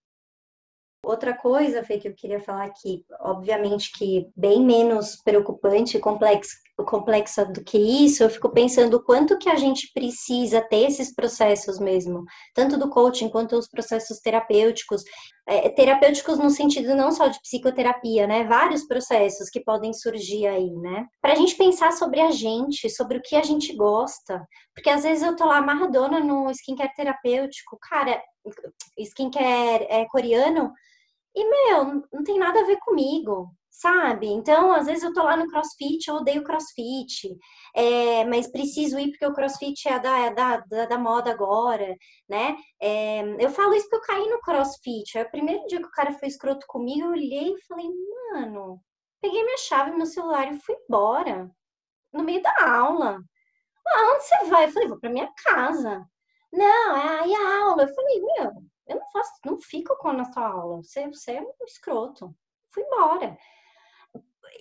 Outra coisa, Fê, que eu queria falar aqui, obviamente que bem menos preocupante e complexa, complexa do que isso, eu fico pensando o quanto que a gente precisa ter esses processos mesmo, tanto do coaching quanto os processos terapêuticos, é, terapêuticos no sentido não só de psicoterapia, né? Vários processos que podem surgir aí, né? Pra gente pensar sobre a gente, sobre o que a gente gosta, porque às vezes eu tô lá amarradona no skincare terapêutico, cara, skincare é, coreano, e, meu, não tem nada a ver comigo, sabe? Então, às vezes eu tô lá no crossfit, eu odeio crossfit, é, mas preciso ir porque o crossfit é da, da, da, da moda agora, né? É, eu falo isso porque eu caí no crossfit. Aí, o primeiro dia que o cara foi escroto comigo, eu olhei e falei, mano, peguei minha chave, meu celular e fui embora. No meio da aula. Ah, onde você vai? Eu falei, vou pra minha casa. Não, é aí a aula. Eu falei, meu, eu não faço, não fico com a sua aula. Você, você é um escroto. Fui embora.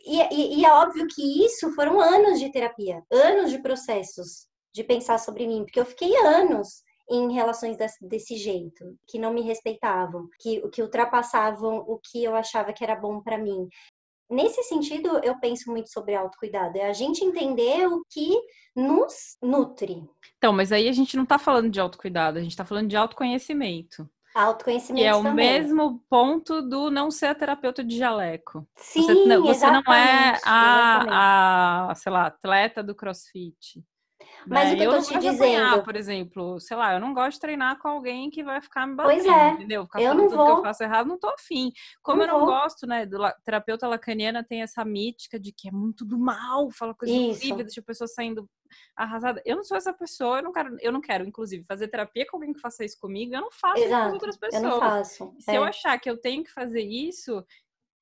E, e, e é óbvio que isso foram anos de terapia, anos de processos de pensar sobre mim, porque eu fiquei anos em relações desse, desse jeito, que não me respeitavam, que, que ultrapassavam o que eu achava que era bom pra mim. Nesse sentido, eu penso muito sobre autocuidado. É a gente entender o que nos nutre. Então, mas aí a gente não tá falando de autocuidado, a gente tá falando de autoconhecimento. Autoconhecimento também. E é o também. mesmo ponto do não ser a terapeuta de jaleco. Sim, Você, você não é a, a, sei lá, atleta do crossfit. Mas né? o que eu, eu tô te dizendo... Treinar, por exemplo, sei lá, eu não gosto de treinar com alguém que vai ficar me batendo, pois é, entendeu? Ficar eu falando tudo vou. que eu faço errado, não tô afim. Como não eu não vou. gosto, né, do la... terapeuta lacaniana tem essa mítica de que é muito do mal, fala coisas horríveis, deixa a pessoa saindo arrasada. Eu não sou essa pessoa, eu não quero, eu não quero, inclusive, fazer terapia com alguém que faça isso comigo, eu não faço Exato. isso com outras pessoas. Eu não faço. Se é. eu achar que eu tenho que fazer isso...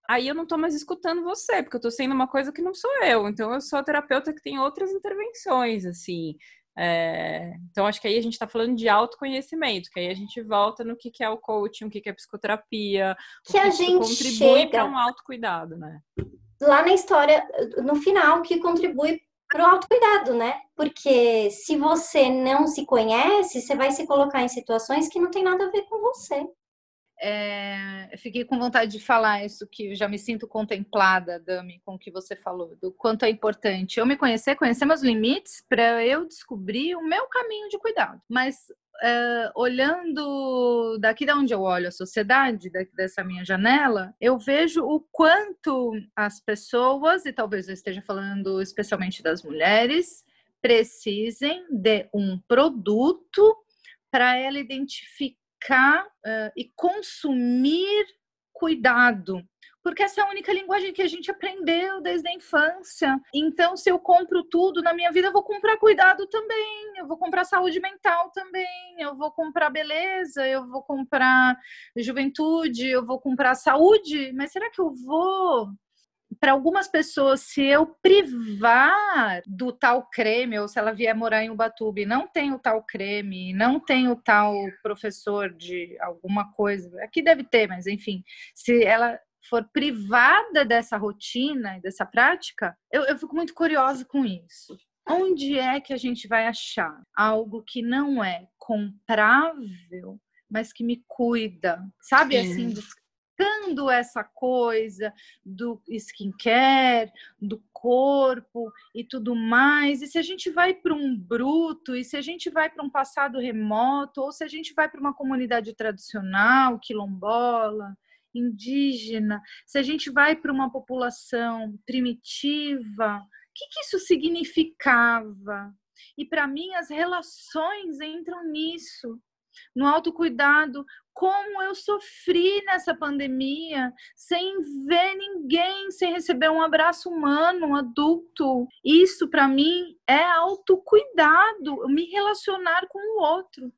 Aí eu não tô mais escutando você, porque eu tô sendo uma coisa que não sou eu. Então, eu sou a terapeuta que tem outras intervenções, assim. É... Então, acho que aí a gente tá falando de autoconhecimento, que aí a gente volta no que, que é o coaching, o que, que é psicoterapia, que, que a gente contribui para um autocuidado, né? Lá na história, no final, que contribui para o autocuidado, né? Porque se você não se conhece, você vai se colocar em situações que não tem nada a ver com você. É, eu fiquei com vontade de falar isso, que eu já me sinto contemplada, Dami, com o que você falou, do quanto é importante eu me conhecer, conhecer meus limites para eu descobrir o meu caminho de cuidado. Mas é, olhando daqui de onde eu olho a sociedade, daqui dessa minha janela, eu vejo o quanto as pessoas, e talvez eu esteja falando especialmente das mulheres, precisem de um produto para ela identificar Uh, e consumir cuidado, porque essa é a única linguagem que a gente aprendeu desde a infância. Então, se eu compro tudo na minha vida, eu vou comprar cuidado também, eu vou comprar saúde mental também, eu vou comprar beleza, eu vou comprar juventude, eu vou comprar saúde, mas será que eu vou para algumas pessoas, se eu privar do tal creme, ou se ela vier morar em Ubatuba e não tem o tal creme, não tem o tal professor de alguma coisa, aqui deve ter, mas enfim, se ela for privada dessa rotina e dessa prática, eu, eu fico muito curiosa com isso. Onde é que a gente vai achar algo que não é comprável, mas que me cuida? Sabe, assim, buscando essa coisa do skincare, do corpo e tudo mais. E se a gente vai para um bruto, e se a gente vai para um passado remoto, ou se a gente vai para uma comunidade tradicional, quilombola, indígena, se a gente vai para uma população primitiva, o que, que isso significava? E para mim as relações entram nisso, no autocuidado, como eu sofri nessa pandemia, sem ver ninguém, sem receber um abraço humano, um adulto. Isso para mim é autocuidado, me relacionar com o outro.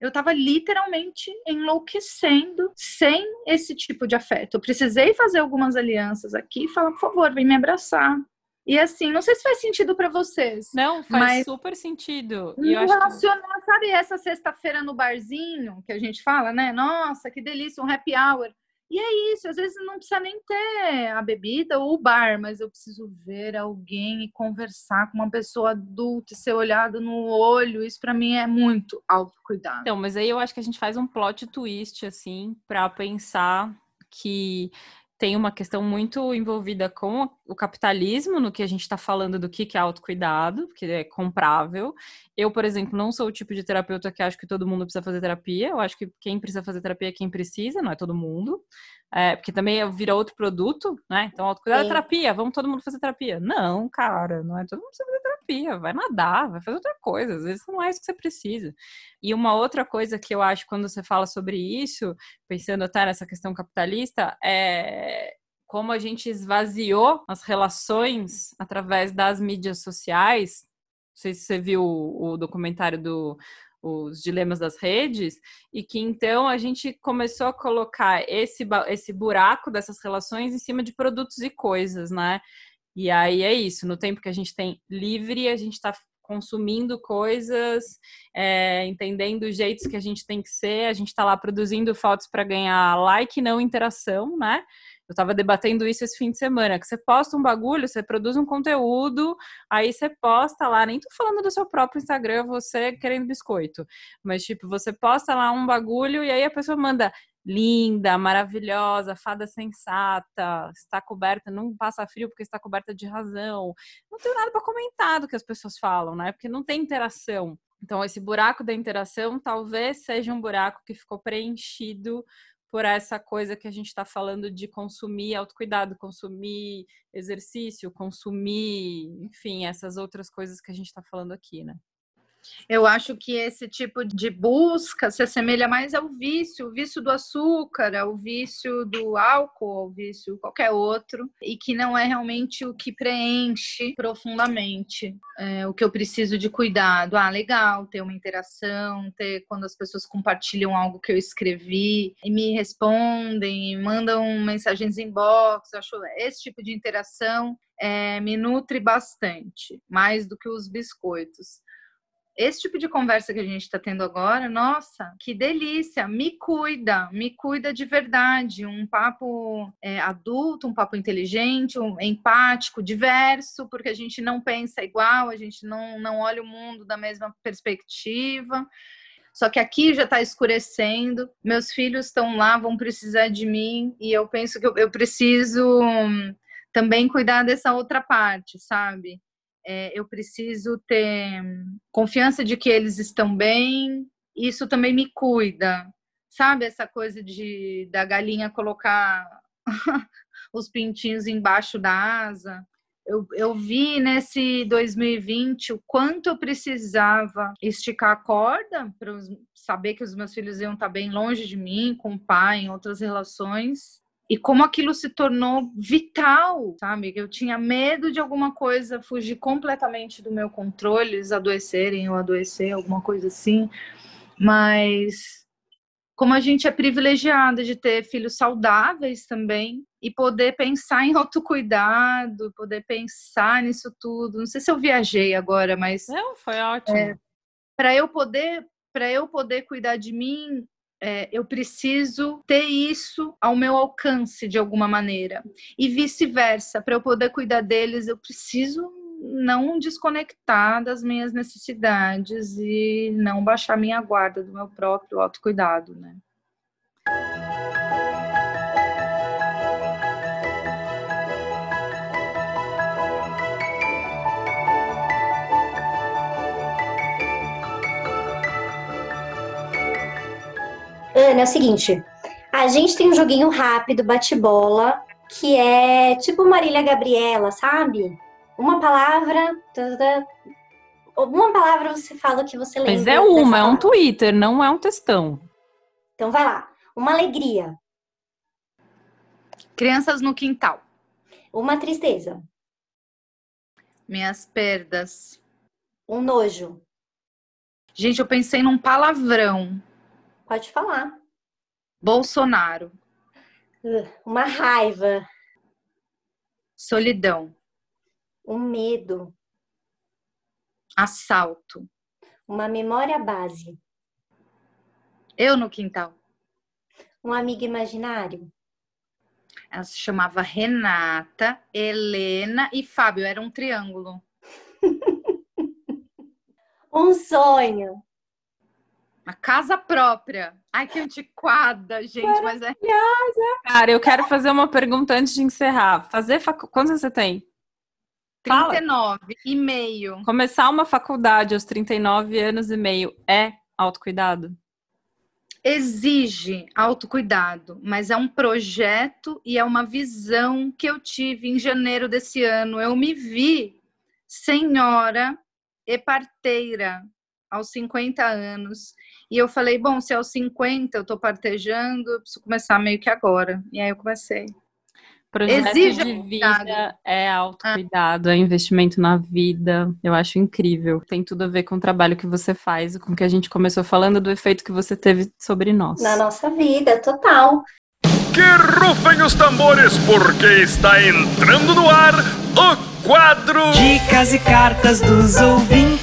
Eu estava literalmente enlouquecendo sem esse tipo de afeto. Eu precisei fazer algumas alianças aqui e falar, por favor, vem me abraçar. E assim, não sei se faz sentido para vocês. Não, faz mas super sentido. E relacionar, que... sabe essa sexta-feira no barzinho que a gente fala, né? Nossa, que delícia, um happy hour. E é isso, às vezes não precisa nem ter a bebida ou o bar, mas eu preciso ver alguém e conversar com uma pessoa adulta e ser olhado no olho. Isso pra mim é muito autocuidado. Então, mas aí eu acho que a gente faz um plot twist, assim, pra pensar que tem uma questão muito envolvida com o capitalismo, no que a gente tá falando do que é autocuidado, que é comprável. Eu, por exemplo, não sou o tipo de terapeuta que acho que todo mundo precisa fazer terapia. Eu acho que quem precisa fazer terapia é quem precisa, não é todo mundo. É, porque também vira outro produto, né? Então, autocuidado é terapia, vamos todo mundo fazer terapia. Não, cara, não é todo mundo precisa fazer terapia. Vai nadar, vai fazer outra coisa. Às vezes não é isso que você precisa. E uma outra coisa que eu acho, quando você fala sobre isso, pensando até nessa questão capitalista, é... como a gente esvaziou as relações através das mídias sociais. Não sei se você viu o documentário do Os Dilemas das Redes, e que então a gente começou a colocar esse, esse buraco dessas relações em cima de produtos e coisas, né? E aí é isso, no tempo que a gente tem livre, a gente está consumindo coisas, é, entendendo os jeitos que a gente tem que ser, a gente está lá produzindo fotos para ganhar like, não interação, né? Eu estava debatendo isso esse fim de semana, que você posta um bagulho, você produz um conteúdo, aí você posta lá, nem tô falando do seu próprio Instagram, você querendo biscoito, mas tipo, você posta lá um bagulho e aí a pessoa manda, linda, maravilhosa, fada sensata, está coberta, não passa frio porque está coberta de razão. Não tenho nada para comentar do que as pessoas falam, né? Porque não tem interação. Então esse buraco da interação talvez seja um buraco que ficou preenchido por essa coisa que a gente está falando de consumir autocuidado, consumir exercício, consumir, enfim, essas outras coisas que a gente está falando aqui, né? Eu acho que esse tipo de busca se assemelha mais ao vício, o vício do açúcar, ao vício do álcool, ao vício qualquer outro, e que não é realmente o que preenche profundamente é, o que eu preciso de cuidado. Ah, legal, ter uma interação, ter quando as pessoas compartilham algo que eu escrevi e me respondem, mandam mensagens inbox, acho esse tipo de interação é, me nutre bastante, mais do que os biscoitos. Esse tipo de conversa que a gente está tendo agora, nossa, que delícia, me cuida, me cuida de verdade, um papo é, adulto, um papo inteligente, um, empático, diverso, porque a gente não pensa igual, a gente não, não olha o mundo da mesma perspectiva, só que aqui já está escurecendo, meus filhos estão lá, vão precisar de mim, e eu penso que eu, eu preciso também cuidar dessa outra parte, sabe? É, eu preciso ter confiança de que eles estão bem, isso também me cuida, sabe? Essa coisa de, da galinha colocar os pintinhos embaixo da asa. Eu, eu vi nesse dois mil e vinte o quanto eu precisava esticar a corda para saber que os meus filhos iam estar bem longe de mim, com o pai, em outras relações. E como aquilo se tornou vital, sabe? Eu tinha medo de alguma coisa fugir completamente do meu controle, eles adoecerem ou adoecer, alguma coisa assim. Mas como a gente é privilegiada de ter filhos saudáveis também, e poder pensar em autocuidado, poder pensar nisso tudo. Não sei se eu viajei agora, mas... Não, foi ótimo. É, para eu poder, para eu poder cuidar de mim, é, eu preciso ter isso ao meu alcance de alguma maneira. E vice-versa, para eu poder cuidar deles, eu preciso não desconectar das minhas necessidades e não baixar minha guarda do meu próprio autocuidado, né? Ana, é o seguinte, a gente tem um joguinho rápido, bate-bola, que é tipo Marília Gabriela, sabe? Uma palavra, uma palavra você fala o que você lembra. Mas é uma, é um Twitter, não é um textão. Então vai lá, uma alegria. Crianças no quintal. Uma tristeza. Minhas perdas. Um nojo. Gente, eu pensei num palavrão. Pode falar. Bolsonaro. Uma raiva. Solidão. Um medo. Assalto. Uma memória base. Eu no quintal. Um amigo imaginário. Ela se chamava Renata, Helena e Fábio. Era um triângulo. Um sonho. Uma casa própria. Ai, que antiquada, gente. Mas é... Cara, eu quero fazer uma pergunta antes de encerrar. Fazer facu... Quantos você tem? trinta e nove e meio. Começar uma faculdade aos trinta e nove anos e meio é autocuidado? Exige autocuidado, mas é um projeto e é uma visão que eu tive em janeiro desse ano. Eu me vi senhora e parteira aos cinquenta anos, e eu falei, bom, se aos cinquenta eu tô partejando, eu preciso começar meio que agora, e aí eu comecei. Projeto Exige de vida é autocuidado, ah. é investimento na vida, eu acho incrível, tem tudo a ver com o trabalho que você faz, com o que a gente começou falando, do efeito que você teve sobre nós. Na nossa vida, total. Que rufem os tambores, porque está entrando no ar o quadro Dicas e Cartas dos Ouvintes.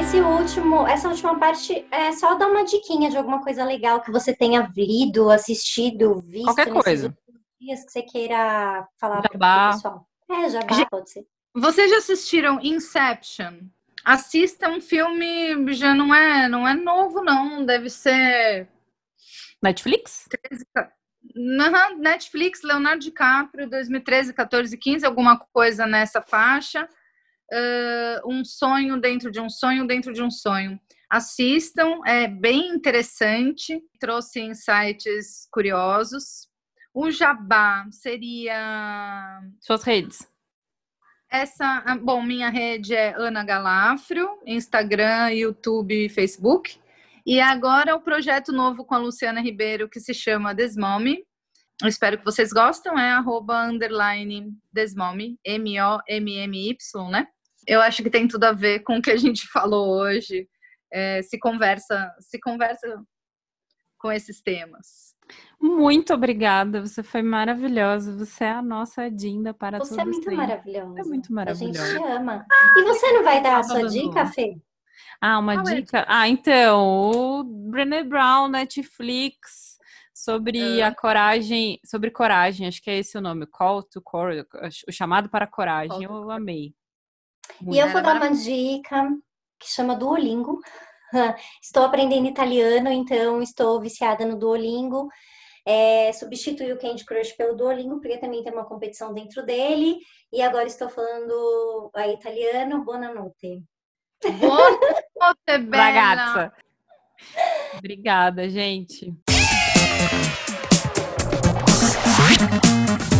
Esse último, essa última parte é só dar uma diquinha de alguma coisa legal que você tenha lido, assistido, visto. Qualquer coisa. Dias que você queira falar para o pessoal. É, jabá, já, pode ser. Vocês já assistiram Inception? Assista um filme, já não é, não é novo, não. Deve ser... Netflix? Uhum, Netflix, Leonardo DiCaprio, dois mil e treze, quatorze, quinze, alguma coisa nessa faixa. Uh, um sonho dentro de um sonho dentro de um sonho. Assistam, é bem interessante, trouxe insights curiosos. O jabá seria... Suas redes. Essa, bom, minha rede é Ana Galafrio, Instagram, YouTube, Facebook. E agora o projeto novo com a Luciana Ribeiro, que se chama Desmome. Eu espero que vocês gostam, é arroba underline Desmome, M O M M Y, né? Eu acho que tem tudo a ver com o que a gente falou hoje. É, se conversa, se conversa com esses temas. Muito obrigada, você foi maravilhosa. Você é a nossa Dinda para todos. Você é muito maravilhosa. Você é muito maravilhosa. A gente te ama. E você não vai dar a sua dica, Fê? Ah, uma dica? Ah, então, o Brené Brown, Netflix... Sobre a coragem, sobre coragem, acho que é esse o nome, Call to Courage, o chamado para a coragem, eu amei. Muito. E eu vou dar uma dica que chama Duolingo. Estou aprendendo italiano, então estou viciada no Duolingo. É, substituí o Candy Crush pelo Duolingo, porque também tem uma competição dentro dele. E agora estou falando a italiano, buonanotte. Buonanotte, bella! Ragazza. Obrigada, gente. We'll be right back.